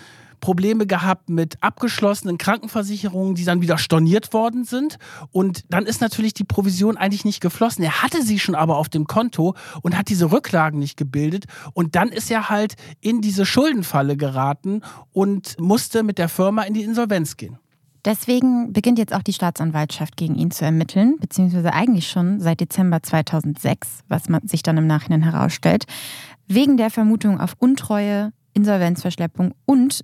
Probleme gehabt mit abgeschlossenen Krankenversicherungen, die dann wieder storniert worden sind. Und dann ist natürlich die Provision eigentlich nicht geflossen. Er hatte sie schon aber auf dem Konto und hat diese Rücklagen nicht gebildet. Und dann ist er halt in diese Schuldenfalle geraten und musste mit der Firma in die Insolvenz gehen. Deswegen beginnt jetzt auch die Staatsanwaltschaft gegen ihn zu ermitteln, beziehungsweise eigentlich schon seit Dezember zweitausendsechs, was man sich dann im Nachhinein herausstellt, wegen der Vermutung auf Untreue, Insolvenzverschleppung und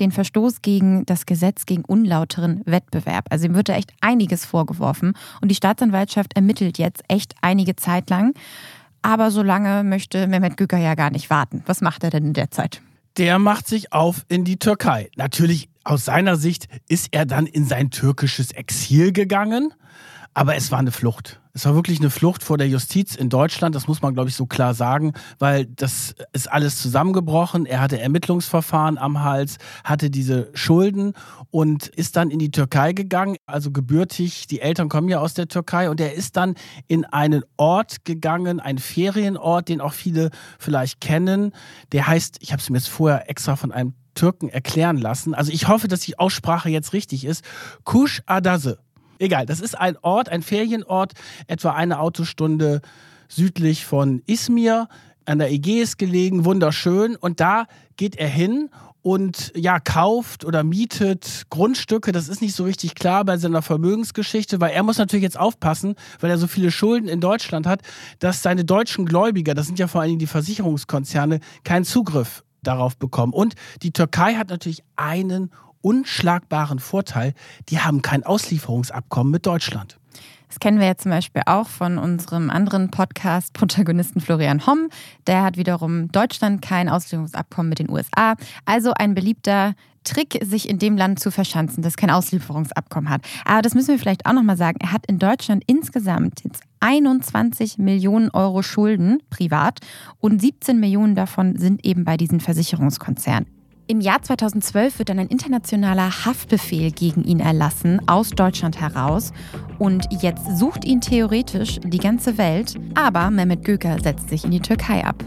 den Verstoß gegen das Gesetz gegen unlauteren Wettbewerb. Also ihm wird da echt einiges vorgeworfen. Und die Staatsanwaltschaft ermittelt jetzt echt einige Zeit lang. Aber so lange möchte Mehmet Göker ja gar nicht warten. Was macht er denn in der Zeit? Der macht sich auf in die Türkei. Natürlich, aus seiner Sicht ist er dann in sein türkisches Exil gegangen. Aber es war eine Flucht. Es war wirklich eine Flucht vor der Justiz in Deutschland. Das muss man, glaube ich, so klar sagen, weil das ist alles zusammengebrochen. Er hatte Ermittlungsverfahren am Hals, hatte diese Schulden und ist dann in die Türkei gegangen. Also gebürtig, die Eltern kommen ja aus der Türkei. Und er ist dann in einen Ort gegangen, einen Ferienort, den auch viele vielleicht kennen. Der heißt, ich habe es mir jetzt vorher extra von einem Türken erklären lassen. Also ich hoffe, dass die Aussprache jetzt richtig ist. Kuş Adası. Egal, das ist ein Ort, ein Ferienort, etwa eine Autostunde südlich von Izmir, an der Ägäis gelegen, wunderschön. Und da geht er hin und ja, kauft oder mietet Grundstücke. Das ist nicht so richtig klar bei seiner Vermögensgeschichte, weil er muss natürlich jetzt aufpassen, weil er so viele Schulden in Deutschland hat, dass seine deutschen Gläubiger, das sind ja vor allen Dingen die Versicherungskonzerne, keinen Zugriff darauf bekommen. Und die Türkei hat natürlich einen unschlagbaren Vorteil, die haben kein Auslieferungsabkommen mit Deutschland. Das kennen wir ja zum Beispiel auch von unserem anderen Podcast-Protagonisten Florian Homm. Der hat wiederum Deutschland kein Auslieferungsabkommen mit den U S A. Also ein beliebter Trick, sich in dem Land zu verschanzen, das kein Auslieferungsabkommen hat. Aber das müssen wir vielleicht auch nochmal sagen. Er hat in Deutschland insgesamt jetzt einundzwanzig Millionen Euro Schulden privat und siebzehn Millionen davon sind eben bei diesen Versicherungskonzernen. Im Jahr zweitausendzwölf wird dann ein internationaler Haftbefehl gegen ihn erlassen, aus Deutschland heraus. Und jetzt sucht ihn theoretisch die ganze Welt, aber Mehmet Göker setzt sich in die Türkei ab.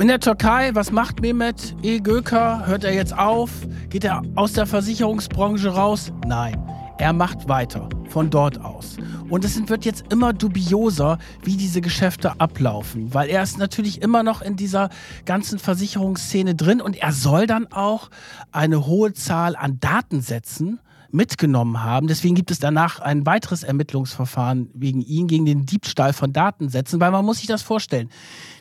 In In der Türkei, was macht Mehmet E. Göker? Hört er jetzt auf? Geht er aus der Versicherungsbranche raus? Nein, er macht weiter, von dort aus. Und es wird jetzt immer dubioser, wie diese Geschäfte ablaufen, weil er ist natürlich immer noch in dieser ganzen Versicherungsszene drin und er soll dann auch eine hohe Zahl an Datensätzen mitgenommen haben. Deswegen gibt es danach ein weiteres Ermittlungsverfahren wegen ihn, gegen den Diebstahl von Datensätzen, weil man muss sich das vorstellen.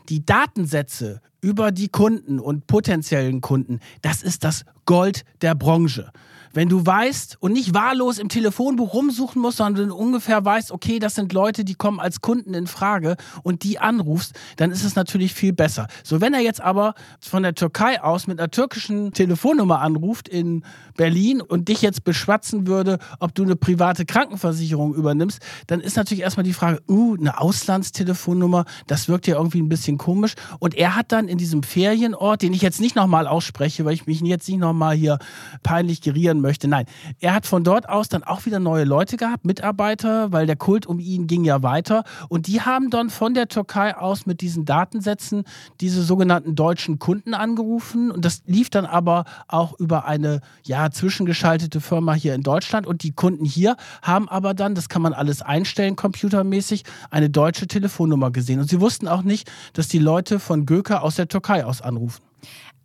Die Datensätze über die Kunden und potenziellen Kunden, das ist das Gold der Branche. Wenn du weißt und nicht wahllos im Telefonbuch rumsuchen musst, sondern du ungefähr weißt, okay, das sind Leute, die kommen als Kunden in Frage und die anrufst, dann ist es natürlich viel besser. So, wenn er jetzt aber von der Türkei aus mit einer türkischen Telefonnummer anruft in Berlin und dich jetzt beschwatzen würde, ob du eine private Krankenversicherung übernimmst, dann ist natürlich erstmal die Frage, uh, eine Auslandstelefonnummer, das wirkt ja irgendwie ein bisschen komisch. Und er hat dann in diesem Ferienort, den ich jetzt nicht nochmal ausspreche, weil ich mich jetzt nicht nochmal hier peinlich gerieren möchte. Nein, er hat von dort aus dann auch wieder neue Leute gehabt, Mitarbeiter, weil der Kult um ihn ging ja weiter und die haben dann von der Türkei aus mit diesen Datensätzen diese sogenannten deutschen Kunden angerufen und das lief dann aber auch über eine ja zwischengeschaltete Firma hier in Deutschland und die Kunden hier haben aber dann, das kann man alles einstellen computermäßig, eine deutsche Telefonnummer gesehen und sie wussten auch nicht, dass die Leute von Göker aus der Türkei aus anrufen.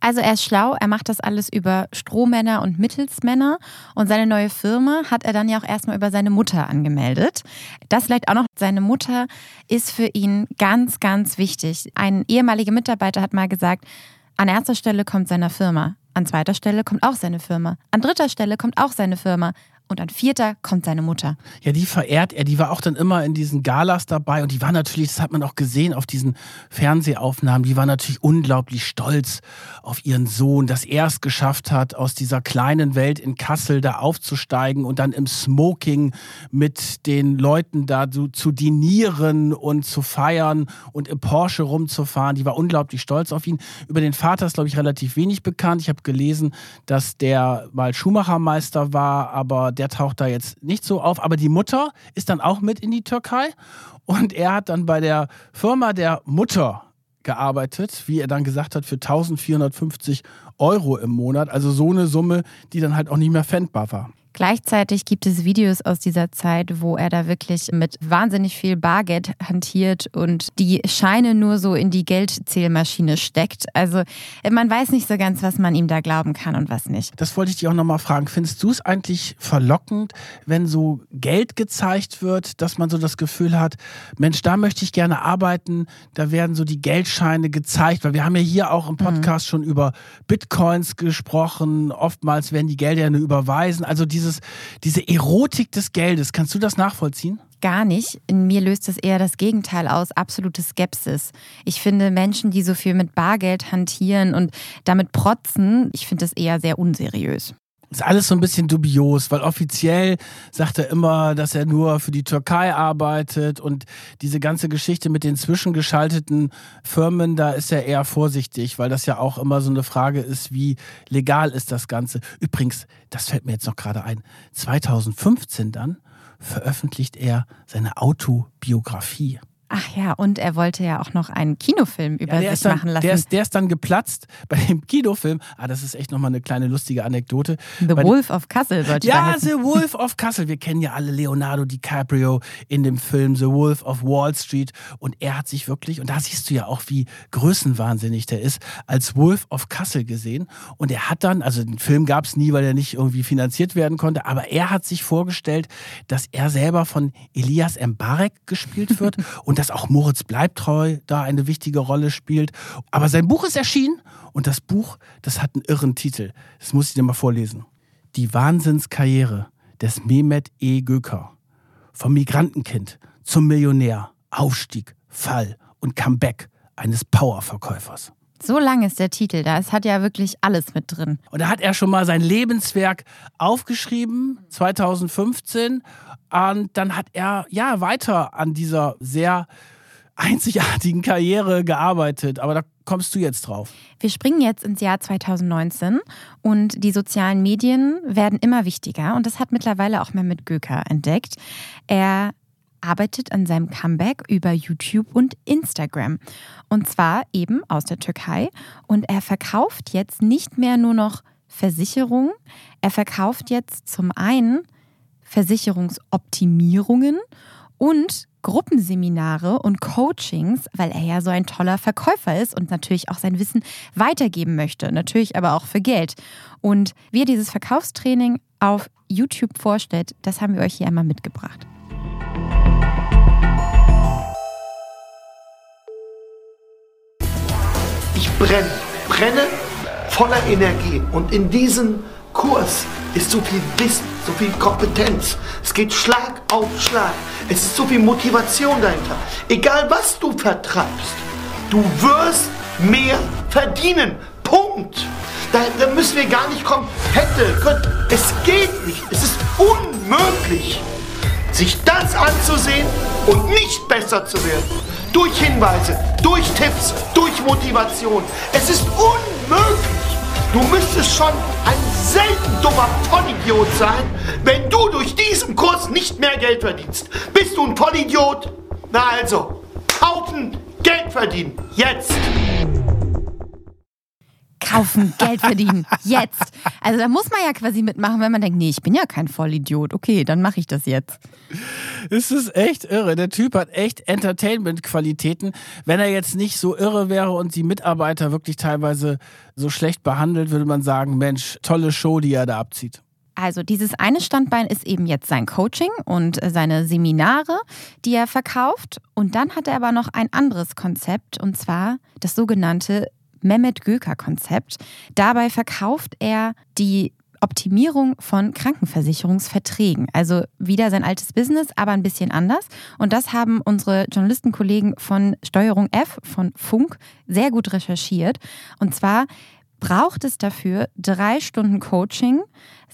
Also er ist schlau, er macht das alles über Strohmänner und Mittelsmänner und seine neue Firma hat er dann ja auch erstmal über seine Mutter angemeldet. Das vielleicht auch noch, seine Mutter ist für ihn ganz, ganz wichtig. Ein ehemaliger Mitarbeiter hat mal gesagt, an erster Stelle kommt seine Firma, an zweiter Stelle kommt auch seine Firma, an dritter Stelle kommt auch seine Firma. Und an vierter kommt seine Mutter. Ja, die verehrt er. Die war auch dann immer in diesen Galas dabei. Und die war natürlich, das hat man auch gesehen auf diesen Fernsehaufnahmen, die war natürlich unglaublich stolz auf ihren Sohn, dass er es geschafft hat, aus dieser kleinen Welt in Kassel da aufzusteigen und dann im Smoking mit den Leuten da zu, zu dinieren und zu feiern und im Porsche rumzufahren. Die war unglaublich stolz auf ihn. Über den Vater ist, glaube ich, relativ wenig bekannt. Ich habe gelesen, dass der mal Schuhmachermeister war, aber der taucht da jetzt nicht so auf. Aber die Mutter ist dann auch mit in die Türkei und er hat dann bei der Firma der Mutter gearbeitet, wie er dann gesagt hat, für eintausendvierhundertfünfzig Euro im Monat. Also so eine Summe, die dann halt auch nicht mehr pfändbar war. Gleichzeitig gibt es Videos aus dieser Zeit, wo er da wirklich mit wahnsinnig viel Bargeld hantiert und die Scheine nur so in die Geldzählmaschine steckt. Also man weiß nicht so ganz, was man ihm da glauben kann und was nicht. Das wollte ich dich auch nochmal fragen. Findest du es eigentlich verlockend, wenn so Geld gezeigt wird, dass man so das Gefühl hat, Mensch, da möchte ich gerne arbeiten, da werden so die Geldscheine gezeigt, weil wir haben ja hier auch im Podcast mhm. schon über Bitcoins gesprochen. Oftmals werden die Gelder ja nur überweisen. Also diese Dieses, diese Erotik des Geldes. Kannst du das nachvollziehen? Gar nicht. In mir löst es eher das Gegenteil aus, absolute Skepsis. Ich finde Menschen, die so viel mit Bargeld hantieren und damit protzen, ich finde das eher sehr unseriös. Ist alles so ein bisschen dubios, weil offiziell sagt er immer, dass er nur für die Türkei arbeitet und diese ganze Geschichte mit den zwischengeschalteten Firmen, da ist er eher vorsichtig, weil das ja auch immer so eine Frage ist, wie legal ist das Ganze. Übrigens, das fällt mir jetzt noch gerade ein, zweitausendfünfzehn dann veröffentlicht er seine Autobiografie. Ach ja, und er wollte ja auch noch einen Kinofilm über ja, sich dann, machen lassen. Der ist, der ist dann geplatzt bei dem Kinofilm. Ah, das ist echt nochmal eine kleine lustige Anekdote. The bei Wolf of Kassel sollte ich sagen. Ja, The Wolf of Kassel. Wir kennen ja alle Leonardo DiCaprio in dem Film The Wolf of Wall Street. Und er hat sich wirklich, und da siehst du ja auch, wie größenwahnsinnig der ist, als Wolf of Kassel gesehen. Und er hat dann, also den Film gab es nie, weil er nicht irgendwie finanziert werden konnte, aber er hat sich vorgestellt, dass er selber von Elias M. Barek gespielt wird und dass auch Moritz Bleibtreu da eine wichtige Rolle spielt. Aber sein Buch ist erschienen und das Buch, das hat einen irren Titel. Das muss ich dir mal vorlesen. Die Wahnsinnskarriere des Mehmet E. Göker. Vom Migrantenkind zum Millionär. Aufstieg, Fall und Comeback eines Powerverkäufers. So lang ist der Titel da. Es hat ja wirklich alles mit drin. Und da hat er schon mal sein Lebenswerk aufgeschrieben, zweitausendfünfzehn. Und dann hat er ja weiter an dieser sehr einzigartigen Karriere gearbeitet. Aber da kommst du jetzt drauf? Wir springen jetzt ins Jahr zweitausendneunzehn und die sozialen Medien werden immer wichtiger. Und das hat mittlerweile auch Mehmet Göker entdeckt. Er arbeitet an seinem Comeback über YouTube und Instagram. Und zwar eben aus der Türkei. Und er verkauft jetzt nicht mehr nur noch Versicherungen. Er verkauft jetzt zum einen Versicherungsoptimierungen und Gruppenseminare und Coachings, weil er ja so ein toller Verkäufer ist und natürlich auch sein Wissen weitergeben möchte, natürlich aber auch für Geld. Und wie er dieses Verkaufstraining auf YouTube vorstellt, das haben wir euch hier einmal mitgebracht. Ich brenne, brenne voller Energie und in diesem Kurs ist so viel Wissen, so viel Kompetenz. Es geht Schlag auf Schlag. Es ist so viel Motivation dahinter. Egal was du vertreibst, du wirst mehr verdienen. Punkt. Da, da müssen wir gar nicht kommen. Hätte, könnte. Es geht nicht. Es ist unmöglich, sich das anzusehen und nicht besser zu werden. Durch Hinweise, durch Tipps, durch Motivation. Es ist unmöglich. Du müsstest schon ein selten dummer Vollidiot sein, wenn du durch diesen Kurs nicht mehr Geld verdienst. Bist du ein Vollidiot? Na also, kaufen, Geld verdienen, jetzt! Kaufen, Geld verdienen, jetzt! Also da muss man ja quasi mitmachen, wenn man denkt, nee, ich bin ja kein Vollidiot. Okay, dann mache ich das jetzt. Es ist echt irre. Der Typ hat echt Entertainment-Qualitäten. Wenn er jetzt nicht so irre wäre und die Mitarbeiter wirklich teilweise so schlecht behandelt, würde man sagen, Mensch, tolle Show, die er da abzieht. Also dieses eine Standbein ist eben jetzt sein Coaching und seine Seminare, die er verkauft. Und dann hat er aber noch ein anderes Konzept, und zwar das sogenannte Mehmet Göker-Konzept. Dabei verkauft er die Optimierung von Krankenversicherungsverträgen. Also wieder sein altes Business, aber ein bisschen anders. Und das haben unsere Journalistenkollegen von Steuerung F, von Funk, sehr gut recherchiert. Und zwar braucht es dafür drei Stunden Coaching,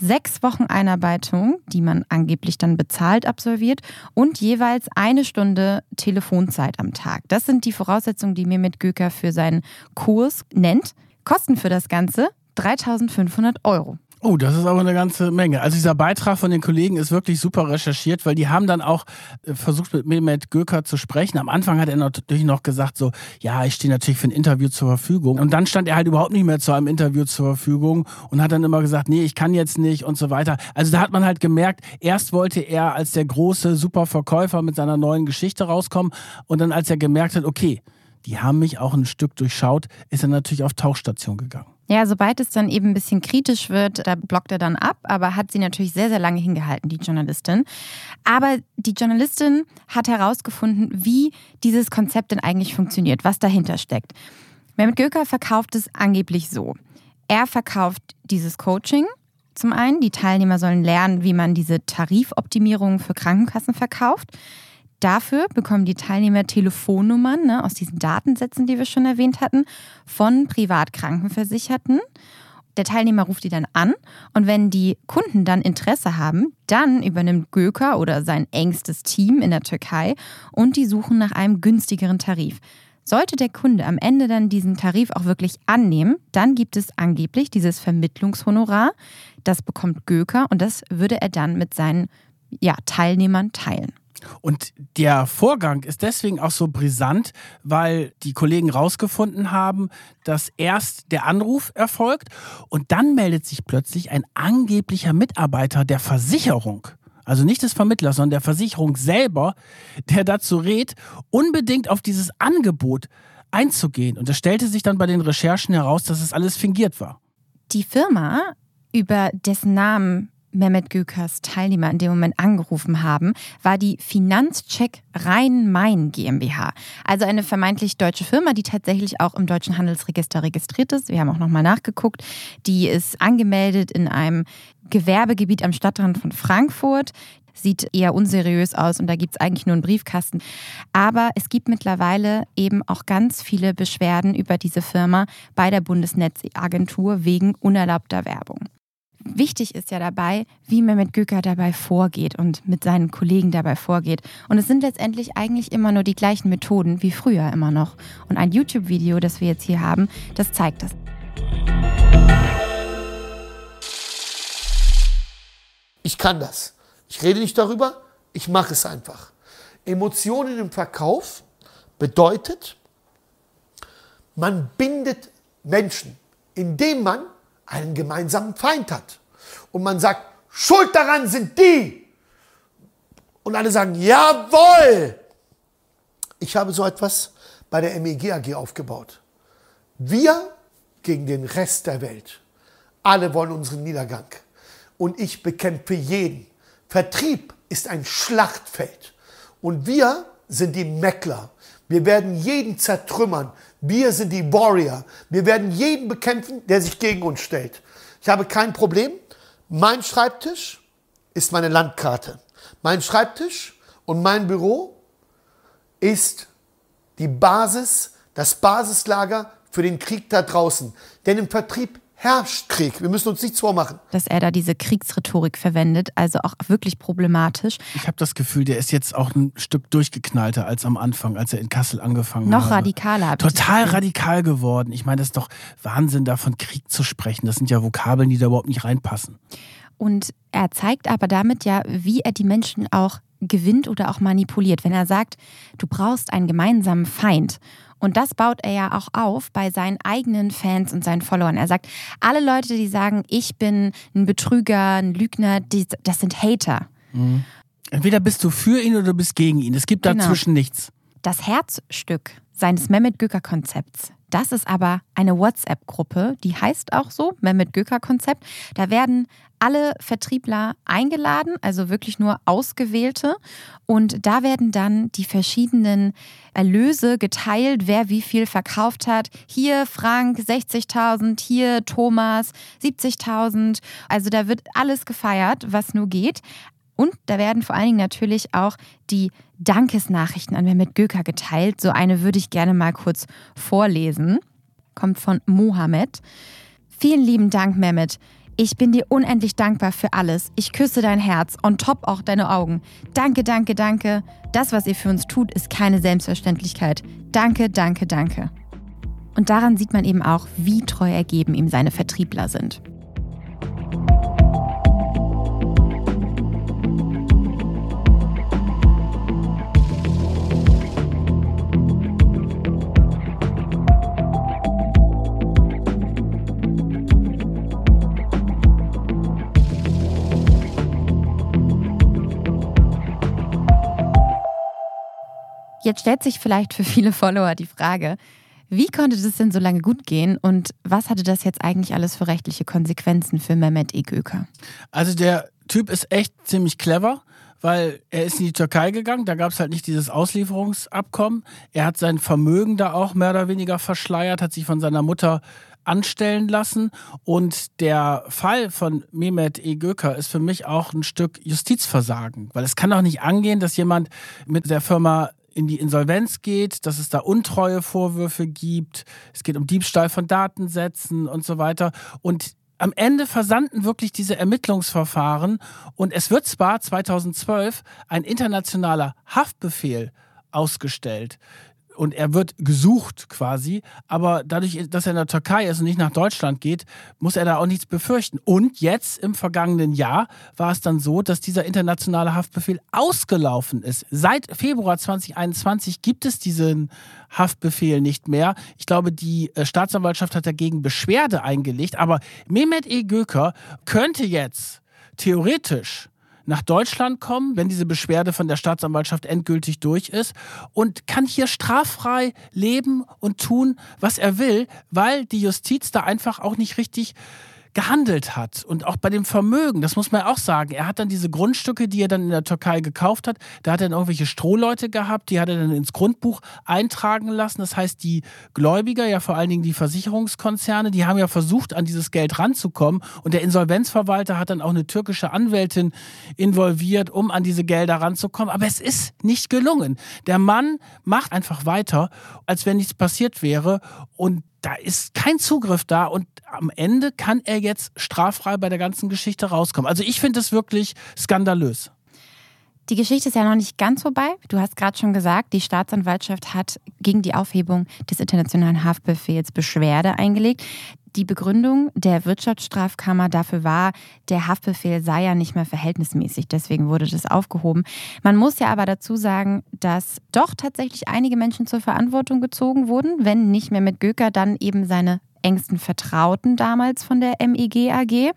sechs Wochen Einarbeitung, die man angeblich dann bezahlt absolviert, und jeweils eine Stunde Telefonzeit am Tag. Das sind die Voraussetzungen, die Mehmet Göker für seinen Kurs nennt. Kosten für das Ganze dreitausendfünfhundert Euro. Oh, das ist aber eine ganze Menge. Also dieser Beitrag von den Kollegen ist wirklich super recherchiert, weil die haben dann auch versucht, mit Mehmet Göker zu sprechen. Am Anfang hat er natürlich noch gesagt so, ja, ich stehe natürlich für ein Interview zur Verfügung. Und dann stand er halt überhaupt nicht mehr zu einem Interview zur Verfügung und hat dann immer gesagt, nee, ich kann jetzt nicht und so weiter. Also da hat man halt gemerkt, erst wollte er als der große Superverkäufer mit seiner neuen Geschichte rauskommen und dann, als er gemerkt hat, okay, die haben mich auch ein Stück durchschaut, ist er natürlich auf Tauchstation gegangen. Ja, sobald es dann eben ein bisschen kritisch wird, da blockt er dann ab, aber hat sie natürlich sehr, sehr lange hingehalten, die Journalistin. Aber die Journalistin hat herausgefunden, wie dieses Konzept denn eigentlich funktioniert, was dahinter steckt. Mehmet Göker verkauft es angeblich so. Er verkauft dieses Coaching. Zum einen, die Teilnehmer sollen lernen, wie man diese Tarifoptimierung für Krankenkassen verkauft. Dafür bekommen die Teilnehmer Telefonnummern, ne, aus diesen Datensätzen, die wir schon erwähnt hatten, von Privatkrankenversicherten. Der Teilnehmer ruft die dann an, und wenn die Kunden dann Interesse haben, dann übernimmt Göker oder sein engstes Team in der Türkei und die suchen nach einem günstigeren Tarif. Sollte der Kunde am Ende dann diesen Tarif auch wirklich annehmen, dann gibt es angeblich dieses Vermittlungshonorar. Das bekommt Göker und das würde er dann mit seinen, ja, Teilnehmern teilen. Und der Vorgang ist deswegen auch so brisant, weil die Kollegen rausgefunden haben, dass erst der Anruf erfolgt und dann meldet sich plötzlich ein angeblicher Mitarbeiter der Versicherung, also nicht des Vermittlers, sondern der Versicherung selber, der dazu rät, unbedingt auf dieses Angebot einzugehen. Und es stellte sich dann bei den Recherchen heraus, dass es alles fingiert war. Die Firma, über dessen Namen Mehmet Gökers Teilnehmer in dem Moment angerufen haben, war die Finanzcheck Rhein-Main GmbH. Also eine vermeintlich deutsche Firma, die tatsächlich auch im Deutschen Handelsregister registriert ist. Wir haben auch nochmal nachgeguckt. Die ist angemeldet in einem Gewerbegebiet am Stadtrand von Frankfurt. Sieht eher unseriös aus und da gibt es eigentlich nur einen Briefkasten. Aber es gibt mittlerweile eben auch ganz viele Beschwerden über diese Firma bei der Bundesnetzagentur wegen unerlaubter Werbung. Wichtig ist ja dabei, wie Mehmet Göker dabei vorgeht und mit seinen Kollegen dabei vorgeht. Und es sind letztendlich eigentlich immer nur die gleichen Methoden wie früher immer noch. Und ein YouTube-Video, das wir jetzt hier haben, das zeigt das. Ich kann das. Ich rede nicht darüber, ich mache es einfach. Emotionen im Verkauf bedeutet, man bindet Menschen, indem man einen gemeinsamen Feind hat. Und man sagt, schuld daran sind die. Und alle sagen, jawohl. Ich habe so etwas bei der M E G A G aufgebaut. Wir gegen den Rest der Welt. Alle wollen unseren Niedergang. Und ich bekämpfe jeden. Vertrieb ist ein Schlachtfeld. Und wir sind die Meckler. Wir werden jeden zertrümmern. Wir sind die Warrior. Wir werden jeden bekämpfen, der sich gegen uns stellt. Ich habe kein Problem. Mein Schreibtisch ist meine Landkarte. Mein Schreibtisch und mein Büro ist die Basis, das Basislager für den Krieg da draußen. Denn im Vertrieb herrscht Krieg. Wir müssen uns nichts vormachen. Dass er da diese Kriegsrhetorik verwendet, also auch wirklich problematisch. Ich habe das Gefühl, der ist jetzt auch ein Stück durchgeknallter als am Anfang, als er in Kassel angefangen hat. Noch radikaler. Total radikal geworden. Ich meine, das ist doch Wahnsinn, da von Krieg zu sprechen. Das sind ja Vokabeln, die da überhaupt nicht reinpassen. Und er zeigt aber damit ja, wie er die Menschen auch gewinnt oder auch manipuliert. Wenn er sagt, du brauchst einen gemeinsamen Feind. Und das baut er ja auch auf bei seinen eigenen Fans und seinen Followern. Er sagt, alle Leute, die sagen, ich bin ein Betrüger, ein Lügner, die, das sind Hater. Mhm. Entweder bist du für ihn oder du bist gegen ihn. Es gibt dazwischen genau. nichts. Das Herzstück seines Mehmet Göker-Konzepts, das ist aber eine WhatsApp-Gruppe, die heißt auch so, Mehmet Göker-Konzept. Da werden alle Vertriebler eingeladen, also wirklich nur Ausgewählte. Und da werden dann die verschiedenen Erlöse geteilt, wer wie viel verkauft hat. Hier Frank sechzigtausend, hier Thomas siebzigtausend. Also da wird alles gefeiert, was nur geht. Und da werden vor allen Dingen natürlich auch die Dankesnachrichten an Mehmet Göker geteilt. So eine würde ich gerne mal kurz vorlesen. Kommt von Mohammed. Vielen lieben Dank, Mehmet. Ich bin dir unendlich dankbar für alles. Ich küsse dein Herz, on top auch deine Augen. Danke, danke, danke. Das, was ihr für uns tut, ist keine Selbstverständlichkeit. Danke, danke, danke. Und daran sieht man eben auch, wie treu ergeben ihm seine Vertriebler sind. Jetzt stellt sich vielleicht für viele Follower die Frage, wie konnte das denn so lange gut gehen und was hatte das jetzt eigentlich alles für rechtliche Konsequenzen für Mehmet E. Göker? Also der Typ ist echt ziemlich clever, weil er ist in die Türkei gegangen, da gab es halt nicht dieses Auslieferungsabkommen. Er hat sein Vermögen da auch mehr oder weniger verschleiert, hat sich von seiner Mutter anstellen lassen. Und der Fall von Mehmet E. Göker ist für mich auch ein Stück Justizversagen, weil es kann doch nicht angehen, dass jemand mit der Firma in die Insolvenz geht, dass es da Untreuevorwürfe gibt. Es geht um Diebstahl von Datensätzen und so weiter. Und am Ende versanden wirklich diese Ermittlungsverfahren. Und es wird zwar zweitausendzwölf ein internationaler Haftbefehl ausgestellt. Und er wird gesucht quasi. Aber dadurch, dass er in der Türkei ist und nicht nach Deutschland geht, muss er da auch nichts befürchten. Und jetzt im vergangenen Jahr war es dann so, dass dieser internationale Haftbefehl ausgelaufen ist. Seit Februar zweitausendeinundzwanzig gibt es diesen Haftbefehl nicht mehr. Ich glaube, die Staatsanwaltschaft hat dagegen Beschwerde eingelegt. Aber Mehmet E. Göker könnte jetzt theoretisch nach Deutschland kommen, wenn diese Beschwerde von der Staatsanwaltschaft endgültig durch ist, und kann hier straffrei leben und tun, was er will, weil die Justiz da einfach auch nicht richtig gehandelt hat. Und auch bei dem Vermögen, das muss man auch sagen, er hat dann diese Grundstücke, die er dann in der Türkei gekauft hat, da hat er dann irgendwelche Strohleute gehabt, die hat er dann ins Grundbuch eintragen lassen. Das heißt, die Gläubiger, ja vor allen Dingen die Versicherungskonzerne, die haben ja versucht, an dieses Geld ranzukommen, und der Insolvenzverwalter hat dann auch eine türkische Anwältin involviert, um an diese Gelder ranzukommen. Aber es ist nicht gelungen. Der Mann macht einfach weiter, als wenn nichts passiert wäre, und da ist kein Zugriff da, und am Ende kann er jetzt straffrei bei der ganzen Geschichte rauskommen. Also ich finde das wirklich skandalös. Die Geschichte ist ja noch nicht ganz vorbei. Du hast gerade schon gesagt, die Staatsanwaltschaft hat gegen die Aufhebung des internationalen Haftbefehls Beschwerde eingelegt. Die Begründung der Wirtschaftsstrafkammer dafür war, der Haftbefehl sei ja nicht mehr verhältnismäßig, deswegen wurde das aufgehoben. Man muss ja aber dazu sagen, dass doch tatsächlich einige Menschen zur Verantwortung gezogen wurden, wenn nicht mehr mit Göker, dann eben seine engsten Vertrauten damals von der M E G A G.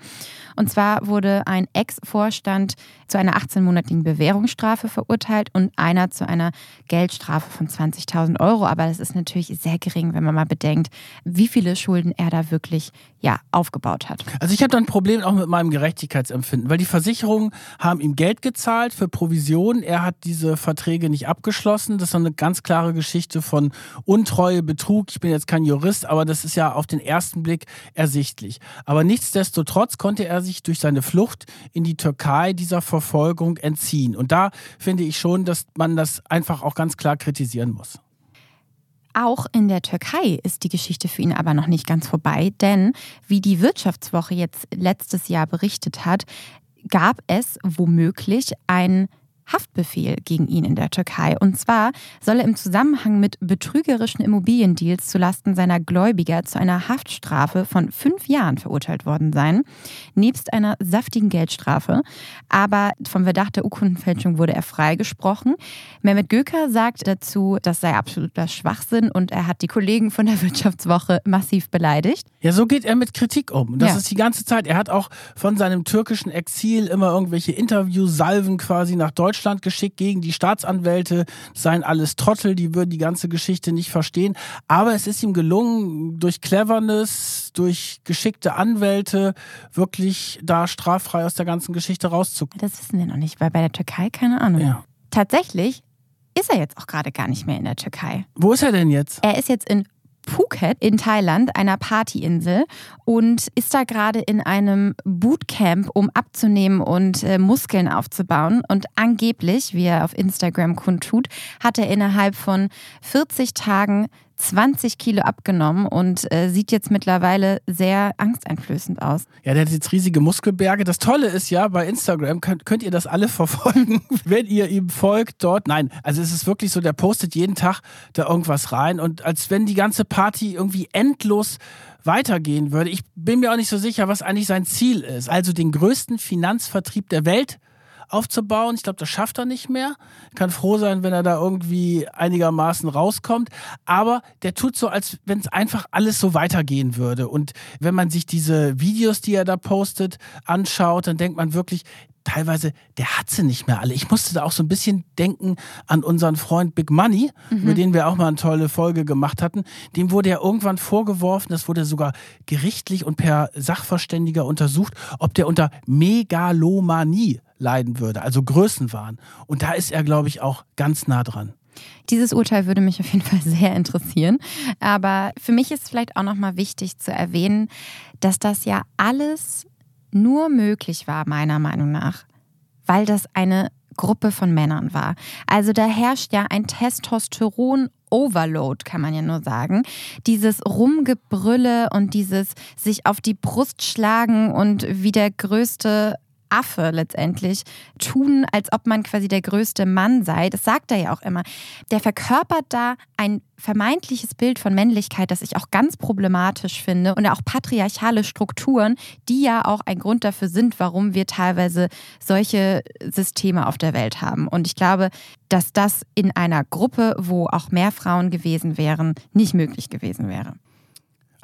Und zwar wurde ein Ex-Vorstand zu einer achtzehnmonatigen Bewährungsstrafe verurteilt und einer zu einer Geldstrafe von zwanzigtausend Euro. Aber das ist natürlich sehr gering, wenn man mal bedenkt, wie viele Schulden er da wirklich ja, aufgebaut hat. Also ich habe da ein Problem auch mit meinem Gerechtigkeitsempfinden, weil die Versicherungen haben ihm Geld gezahlt für Provisionen. Er hat diese Verträge nicht abgeschlossen. Das ist eine ganz klare Geschichte von Untreue, Betrug. Ich bin jetzt kein Jurist, aber das ist ja auf den ersten Blick ersichtlich. Aber nichtsdestotrotz konnte er sich durch seine Flucht in die Türkei dieser Verfolgung entziehen. Und da finde ich schon, dass man das einfach auch ganz klar kritisieren muss. Auch in der Türkei ist die Geschichte für ihn aber noch nicht ganz vorbei, denn wie die Wirtschaftswoche jetzt letztes Jahr berichtet hat, gab es womöglich ein Haftbefehl gegen ihn in der Türkei. Und zwar soll er im Zusammenhang mit betrügerischen Immobiliendeals zulasten seiner Gläubiger zu einer Haftstrafe von fünf Jahren verurteilt worden sein, nebst einer saftigen Geldstrafe. Aber vom Verdacht der Urkundenfälschung wurde er freigesprochen. Mehmet Göker sagt dazu, das sei absoluter Schwachsinn und er hat die Kollegen von der Wirtschaftswoche massiv beleidigt. Ja, so geht er mit Kritik um. Das ja. ist die ganze Zeit. Er hat auch von seinem türkischen Exil immer irgendwelche Interviewsalven quasi nach Deutschland geschickt gegen die Staatsanwälte, seien alles Trottel, die würden die ganze Geschichte nicht verstehen. Aber es ist ihm gelungen, durch Cleverness, durch geschickte Anwälte wirklich da straffrei aus der ganzen Geschichte rauszukommen. Das wissen wir noch nicht, weil bei der Türkei keine Ahnung. Ja. Tatsächlich ist er jetzt auch gerade gar nicht mehr in der Türkei. Wo ist er denn jetzt? Er ist jetzt in Phuket in Thailand, einer Partyinsel, und ist da gerade in einem Bootcamp, um abzunehmen und äh, Muskeln aufzubauen. Und angeblich, wie er auf Instagram kundtut, hat er innerhalb von vierzig Tagen zwanzig Kilo abgenommen und äh, sieht jetzt mittlerweile sehr angsteinflößend aus. Ja, der hat jetzt riesige Muskelberge. Das Tolle ist ja, bei Instagram könnt, könnt ihr das alle verfolgen, wenn ihr ihm folgt dort. Nein, also es ist wirklich so, der postet jeden Tag da irgendwas rein und als wenn die ganze Party irgendwie endlos weitergehen würde. Ich bin mir auch nicht so sicher, was eigentlich sein Ziel ist. Also den größten Finanzvertrieb der Welt aufzubauen. Ich glaube, das schafft er nicht mehr. Kann froh sein, wenn er da irgendwie einigermaßen rauskommt. Aber der tut so, als wenn es einfach alles so weitergehen würde. Und wenn man sich diese Videos, die er da postet, anschaut, dann denkt man wirklich, teilweise, der hat sie nicht mehr alle. Ich musste da auch so ein bisschen denken an unseren Freund Big Money, mhm. über den wir auch mal eine tolle Folge gemacht hatten. Dem wurde ja irgendwann vorgeworfen, das wurde sogar gerichtlich und per Sachverständiger untersucht, ob der unter Megalomanie leiden würde, also Größenwahn. Und da ist er, glaube ich, auch ganz nah dran. Dieses Urteil würde mich auf jeden Fall sehr interessieren. Aber für mich ist vielleicht auch nochmal wichtig zu erwähnen, dass das ja alles nur möglich war, meiner Meinung nach, weil das eine Gruppe von Männern war. Also da herrscht ja ein Testosteron-Overload, kann man ja nur sagen. Dieses Rumgebrülle und dieses sich auf die Brust schlagen und wie der größte Affe letztendlich tun, als ob man quasi der größte Mann sei. Das sagt er ja auch immer. Der verkörpert da ein vermeintliches Bild von Männlichkeit, das ich auch ganz problematisch finde, und auch patriarchale Strukturen, die ja auch ein Grund dafür sind, warum wir teilweise solche Systeme auf der Welt haben. Und ich glaube, dass das in einer Gruppe, wo auch mehr Frauen gewesen wären, nicht möglich gewesen wäre.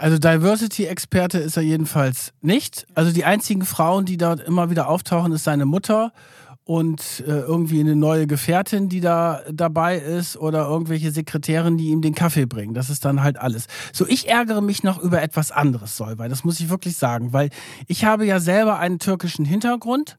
Also Diversity-Experte ist er jedenfalls nicht. Also die einzigen Frauen, die dort immer wieder auftauchen, ist seine Mutter und äh, irgendwie eine neue Gefährtin, die da dabei ist, oder irgendwelche Sekretärinnen, die ihm den Kaffee bringen. Das ist dann halt alles. So, ich ärgere mich noch über etwas anderes, Solveig. Das muss ich wirklich sagen, weil ich habe ja selber einen türkischen Hintergrund.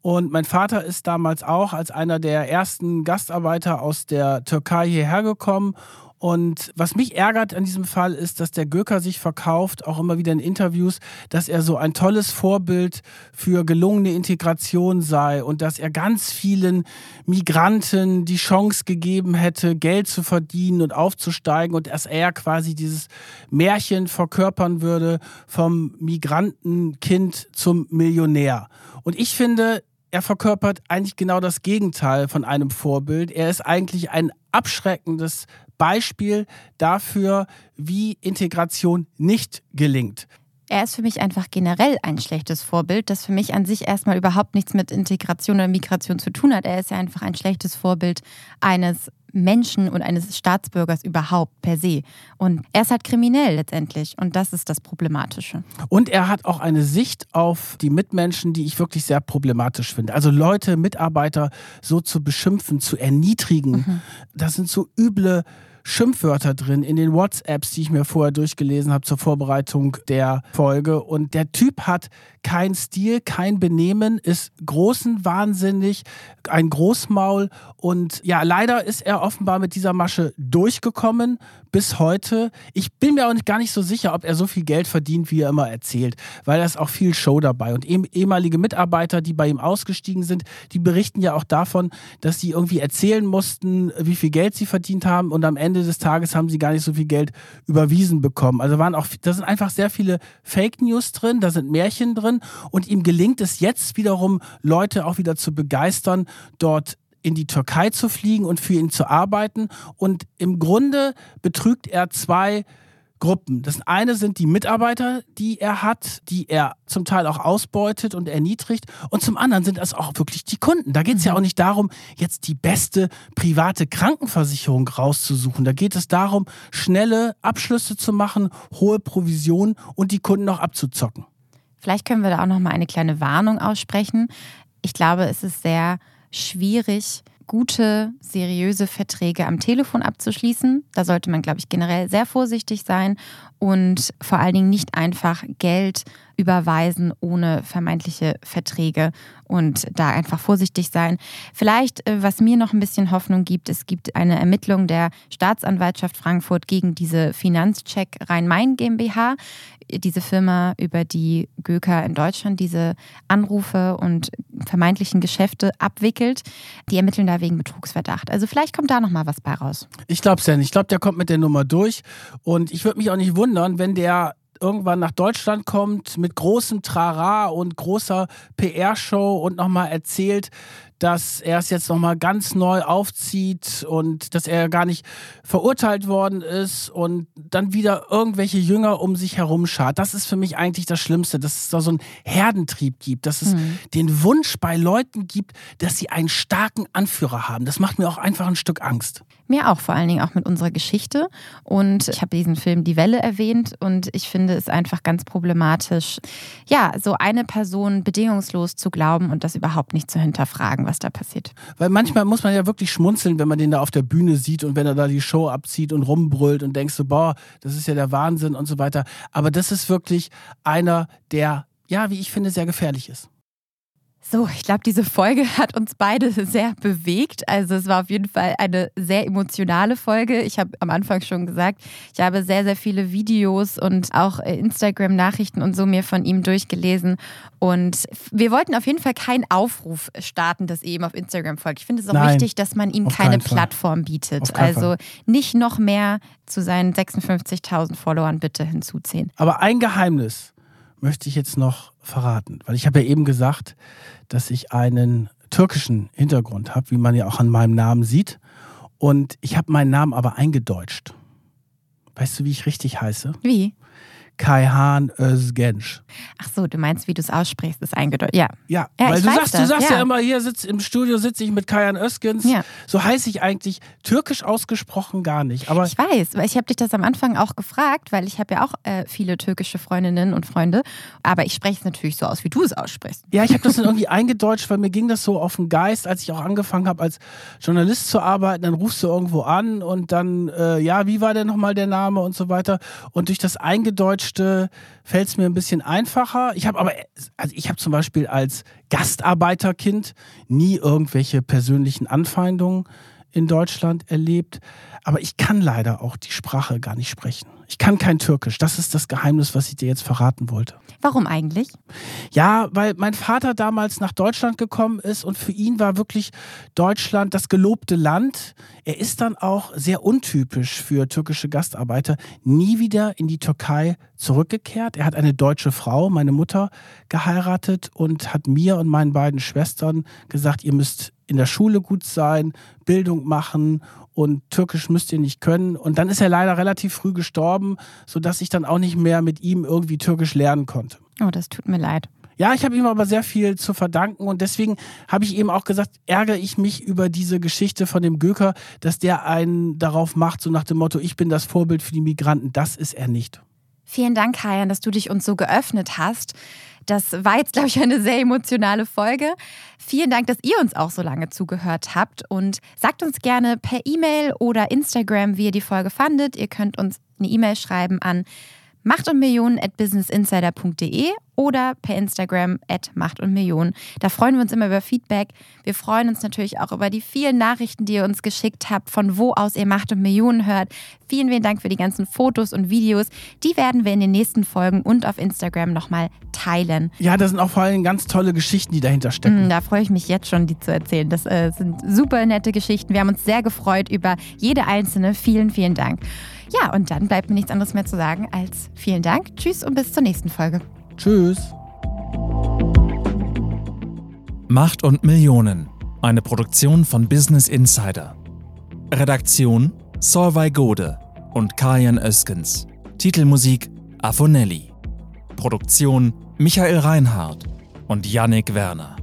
Und mein Vater ist damals auch als einer der ersten Gastarbeiter aus der Türkei hierher gekommen. Und was mich ärgert an diesem Fall ist, dass der Göker sich verkauft, auch immer wieder in Interviews, dass er so ein tolles Vorbild für gelungene Integration sei und dass er ganz vielen Migranten die Chance gegeben hätte, Geld zu verdienen und aufzusteigen, und dass er quasi dieses Märchen verkörpern würde vom Migrantenkind zum Millionär. Und ich finde, er verkörpert eigentlich genau das Gegenteil von einem Vorbild. Er ist eigentlich ein abschreckendes Beispiel dafür, wie Integration nicht gelingt. Er ist für mich einfach generell ein schlechtes Vorbild, das für mich an sich erstmal überhaupt nichts mit Integration oder Migration zu tun hat. Er ist ja einfach ein schlechtes Vorbild eines Menschen und eines Staatsbürgers überhaupt per se. Und er ist halt kriminell letztendlich und das ist das Problematische. Und er hat auch eine Sicht auf die Mitmenschen, die ich wirklich sehr problematisch finde. Also Leute, Mitarbeiter so zu beschimpfen, zu erniedrigen, mhm. das sind so üble Schimpfwörter drin in den WhatsApps, die ich mir vorher durchgelesen habe zur Vorbereitung der Folge. Und der Typ hat keinen Stil, kein Benehmen, ist großen wahnsinnig, ein Großmaul. Und ja, leider ist er offenbar mit dieser Masche durchgekommen bis heute. Ich bin mir auch gar nicht so sicher, ob er so viel Geld verdient, wie er immer erzählt, weil da ist auch viel Show dabei. Und ehemalige Mitarbeiter, die bei ihm ausgestiegen sind, die berichten ja auch davon, dass sie irgendwie erzählen mussten, wie viel Geld sie verdient haben und am Ende des Tages haben sie gar nicht so viel Geld überwiesen bekommen. Also waren auch, da sind einfach sehr viele Fake News drin, da sind Märchen drin und ihm gelingt es jetzt wiederum, Leute auch wieder zu begeistern, dort in die Türkei zu fliegen und für ihn zu arbeiten und im Grunde betrügt er zwei Gruppen. Das eine sind die Mitarbeiter, die er hat, die er zum Teil auch ausbeutet und erniedrigt. Und zum anderen sind das auch wirklich die Kunden. Da geht es ja auch nicht darum, jetzt die beste private Krankenversicherung rauszusuchen. Da geht es darum, schnelle Abschlüsse zu machen, hohe Provisionen und die Kunden noch abzuzocken. Vielleicht können wir da auch noch mal eine kleine Warnung aussprechen. Ich glaube, es ist sehr schwierig, gute, seriöse Verträge am Telefon abzuschließen. Da sollte man, glaube ich, generell sehr vorsichtig sein und vor allen Dingen nicht einfach Geld überweisen ohne vermeintliche Verträge und da einfach vorsichtig sein. Vielleicht, was mir noch ein bisschen Hoffnung gibt, es gibt eine Ermittlung der Staatsanwaltschaft Frankfurt gegen diese Finanzcheck Rhein-Main GmbH, diese Firma, über die Göker in Deutschland diese Anrufe und vermeintlichen Geschäfte abwickelt. Die ermitteln da wegen Betrugsverdacht. Also vielleicht kommt da nochmal was bei raus. Ich glaube es ja nicht. Ich glaube, der kommt mit der Nummer durch. Und ich würde mich auch nicht wundern, wenn der irgendwann nach Deutschland kommt mit großem Trara und großer P R-Show und nochmal erzählt, dass er es jetzt nochmal ganz neu aufzieht und dass er gar nicht verurteilt worden ist und dann wieder irgendwelche Jünger um sich herum schart. Das ist für mich eigentlich das Schlimmste, dass es da so einen Herdentrieb gibt, dass es mhm. den Wunsch bei Leuten gibt, dass sie einen starken Anführer haben. Das macht mir auch einfach ein Stück Angst. Mir auch, vor allen Dingen auch mit unserer Geschichte. Und ich habe diesen Film Die Welle erwähnt und ich finde es einfach ganz problematisch, ja, so eine Person bedingungslos zu glauben und das überhaupt nicht zu hinterfragen, was da passiert. Weil manchmal muss man ja wirklich schmunzeln, wenn man den da auf der Bühne sieht und wenn er da die Show abzieht und rumbrüllt und denkst so, boah, das ist ja der Wahnsinn und so weiter. Aber das ist wirklich einer, der, ja, wie ich finde, sehr gefährlich ist. So, ich glaube, diese Folge hat uns beide sehr bewegt. Also es war auf jeden Fall eine sehr emotionale Folge. Ich habe am Anfang schon gesagt, ich habe sehr, sehr viele Videos und auch Instagram-Nachrichten und so mir von ihm durchgelesen. Und wir wollten auf jeden Fall keinen Aufruf starten, dass ihr ihm auf Instagram folgt. Ich finde es auch Nein, wichtig, dass man ihm keine Plattform bietet. Also nicht noch mehr zu seinen sechsundfünfzigtausend Followern bitte hinzuziehen. Aber ein Geheimnis möchte ich jetzt noch verraten, weil ich habe ja eben gesagt, dass ich einen türkischen Hintergrund habe, wie man ja auch an meinem Namen sieht. Und ich habe meinen Namen aber eingedeutscht. Weißt du, wie ich richtig heiße? Wie? Kayhan Özgenç. Ach so, du meinst, wie du es aussprichst, ist eingedeutscht. Ja, ja, ja, weil du sagst, das, du sagst ja, ja immer, hier sitz, im Studio sitze ich mit Kayhan Özgenç. Ja. So heiße ich eigentlich, türkisch ausgesprochen gar nicht. Aber ich weiß, weil ich habe dich das am Anfang auch gefragt, weil ich habe ja auch äh, viele türkische Freundinnen und Freunde, aber ich spreche es natürlich so aus, wie du es aussprichst. Ja, ich habe das dann irgendwie eingedeutscht, weil mir ging das so auf den Geist, als ich auch angefangen habe, als Journalist zu arbeiten, dann rufst du irgendwo an und dann, äh, ja, wie war denn nochmal der Name und so weiter. Und durch das Eingedeutscht fällt es mir ein bisschen einfacher. Ich habe aber, also ich habe zum Beispiel als Gastarbeiterkind nie irgendwelche persönlichen Anfeindungen in Deutschland erlebt. Aber ich kann leider auch die Sprache gar nicht sprechen. Ich kann kein Türkisch. Das ist das Geheimnis, was ich dir jetzt verraten wollte. Warum eigentlich? Ja, weil mein Vater damals nach Deutschland gekommen ist und für ihn war wirklich Deutschland das gelobte Land. Er ist dann auch sehr untypisch für türkische Gastarbeiter nie wieder in die Türkei zurückgekehrt. Er hat eine deutsche Frau, meine Mutter, geheiratet und hat mir und meinen beiden Schwestern gesagt, ihr müsst in der Schule gut sein, Bildung machen und Türkisch müsst ihr nicht können. Und dann ist er leider relativ früh gestorben, sodass ich dann auch nicht mehr mit ihm irgendwie Türkisch lernen konnte. Oh, das tut mir leid. Ja, ich habe ihm aber sehr viel zu verdanken und deswegen habe ich eben auch gesagt, ärgere ich mich über diese Geschichte von dem Göker, dass der einen darauf macht, so nach dem Motto, ich bin das Vorbild für die Migranten. Das ist er nicht. Vielen Dank, Kayhan, dass du dich uns so geöffnet hast. Das war jetzt, glaube ich, eine sehr emotionale Folge. Vielen Dank, dass ihr uns auch so lange zugehört habt. Und sagt uns gerne per E-Mail oder Instagram, wie ihr die Folge fandet. Ihr könnt uns eine E-Mail schreiben an macht und millionen at businessinsider punkt de oder per Instagram at machtundmillionen. Da freuen wir uns immer über Feedback. Wir freuen uns natürlich auch über die vielen Nachrichten, die ihr uns geschickt habt, von wo aus ihr Macht und Millionen hört. Vielen, vielen Dank für die ganzen Fotos und Videos. Die werden wir in den nächsten Folgen und auf Instagram nochmal teilen. Ja, da sind auch vor allem ganz tolle Geschichten, die dahinter stecken. Mm, da freue ich mich jetzt schon, die zu erzählen. Das äh, sind super nette Geschichten. Wir haben uns sehr gefreut über jede einzelne. Vielen, vielen Dank. Ja, und dann bleibt mir nichts anderes mehr zu sagen als vielen Dank, tschüss und bis zur nächsten Folge. Tschüss. Macht und Millionen. Eine Produktion von Business Insider. Redaktion Solveig Gode und Kayhan Özgenç. Titelmusik Afonelli. Produktion Michael Reinhardt und Yannick Werner.